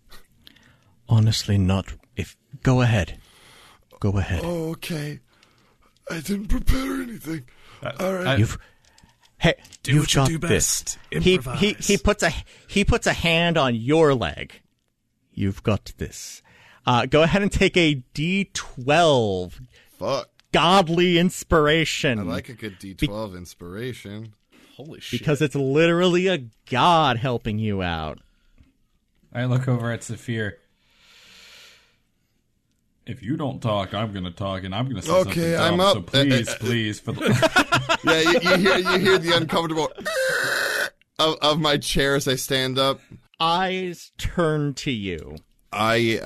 Honestly, not. Go ahead. Go ahead. Oh, okay. I didn't prepare anything. All right. Hey, do what you do best. Improvise. He puts a hand on your leg. You've got this. Go ahead and take a D12. Fuck. Godly inspiration. I like a good D12 inspiration. Holy shit. Because it's literally a god helping you out. I look over at Zephyr. If you don't talk, I'm going to talk, and I'm going to say something. Okay, I'm up. So please. For the... Yeah, you hear the uncomfortable of my chair as I stand up. Eyes turn to you. I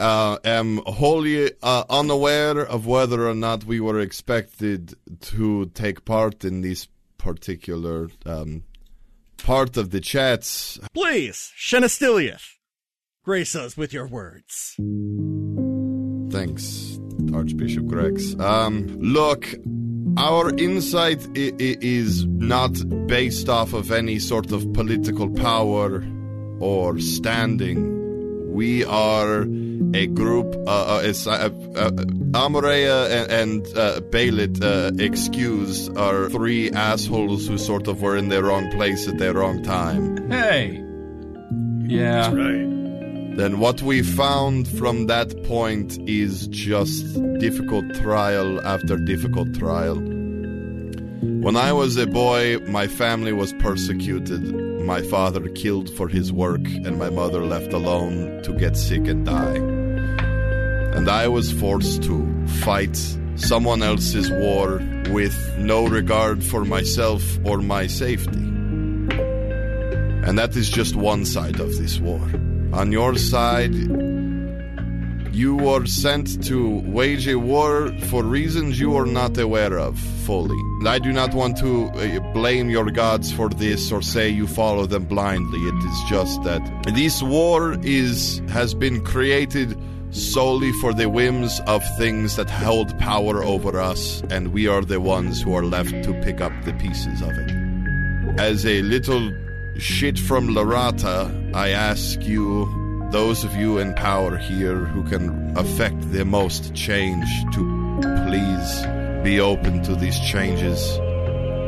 am wholly unaware of whether or not we were expected to take part in this particular part of the chats. Please, Shenastiliath, grace us with your words. Thanks, Archbishop Grex. Look, our insight is not based off of any sort of political power or standing. We are a group, Amorea and Bailit, excuse, are three assholes who sort of were in their wrong place at their wrong time. Hey! Yeah. That's right. Then what we found from that point is just difficult trial after difficult trial. When I was a boy, my family was persecuted. My father killed for his work, and my mother left alone to get sick and die. And I was forced to fight someone else's war with no regard for myself or my safety. And that is just one side of this war. On your side, you were sent to wage a war for reasons you are not aware of fully. I do not want to blame your gods for this or say you follow them blindly. It is just that this war has been created solely for the whims of things that hold power over us, and we are the ones who are left to pick up the pieces of it. As a little shit from Larata, I ask you, those of you in power here who can affect the most change, to please be open to these changes.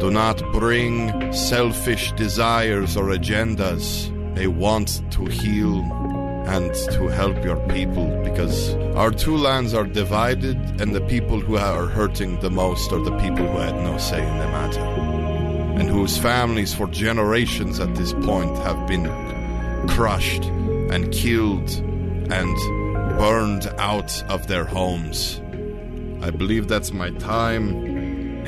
Do not bring selfish desires or agendas. They want to heal and to help your people, because our two lands are divided and the people who are hurting the most are the people who had no say in the matter, and whose families for generations at this point have been crushed and killed and burned out of their homes. I believe that's my time.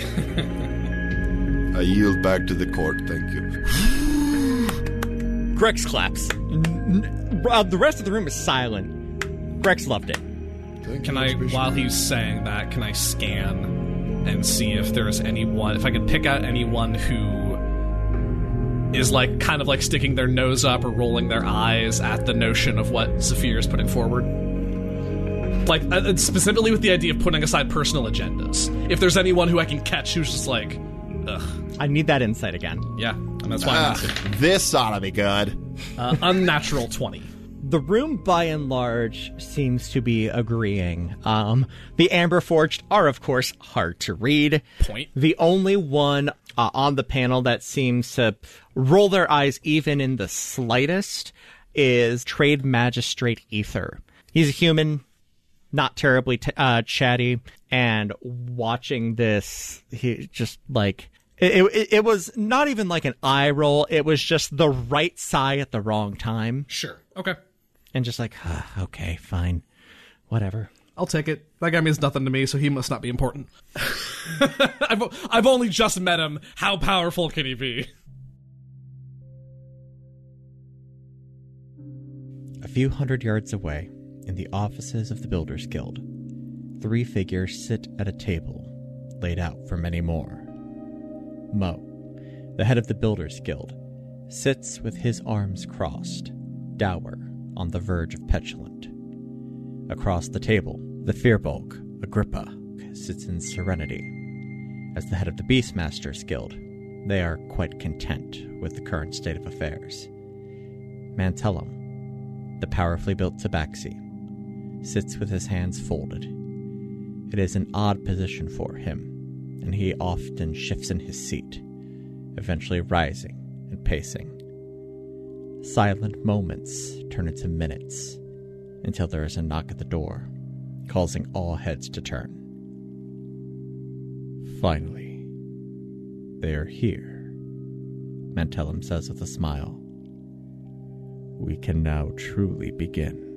I yield back to the court, thank you. Grex claps. The rest of the room is silent. Grex loved it. Can I, while he's saying that, can I scan and see if there's anyone, if I could pick out anyone who is like kind of like sticking their nose up or rolling their eyes at the notion of what Zafir is putting forward? Like, specifically with the idea of putting aside personal agendas. If there's anyone who I can catch who's just like, ugh. I need that insight again. Yeah, and that's why I'm this ought to be good. Unnatural 20. The room, by and large, seems to be agreeing. The Amberforged are, of course, hard to read. Point. The only one on the panel that seems to roll their eyes even in the slightest is Trade Magistrate Ether. He's a human, not terribly chatty, and watching this, he just, like... It was not even like an eye roll. It was just the right sigh at the wrong time. Sure. Okay. And just like, okay, fine. Whatever. I'll take it. That guy means nothing to me, so he must not be important. I've only just met him. How powerful can he be? A few hundred yards away, in the offices of the Builders Guild, three figures sit at a table laid out for many more. Mo, the head of the Builders Guild, sits with his arms crossed, dour, on the verge of petulant. Across the table, the Fearbulk, Agrippa, sits in serenity. As the head of the Beastmasters Guild, they are quite content with the current state of affairs. Mantellum, the powerfully built Tabaxi, sits with his hands folded. It is an odd position for him, and he often shifts in his seat, eventually rising and pacing. Silent moments turn into minutes, until there is a knock at the door, causing all heads to turn. Finally, they are here, Mantellum says with a smile. We can now truly begin.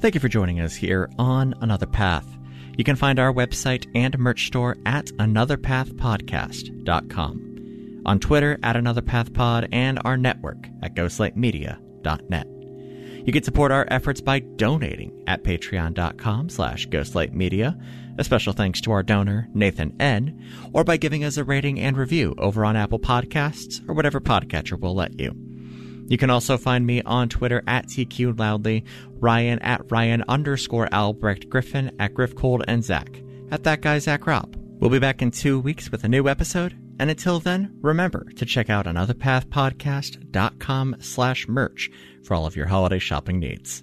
Thank you for joining us here on Another Path. You can find our website and merch store at anotherpathpodcast.com, on Twitter at anotherpathpod, and our network at ghostlightmedia.net. You can support our efforts by donating at patreon.com/ghostlightmedia. A special thanks to our donor, Nathan N., or by giving us a rating and review over on Apple Podcasts or whatever podcatcher will let you. You can also find me on Twitter at TQLoudly, Ryan at Ryan_Albrecht, Griffin at GriffCold, and Zach at That Guy Zach Rob. We'll be back in 2 weeks with a new episode, and until then, remember to check out anotherpathpodcast.com/merch for all of your holiday shopping needs.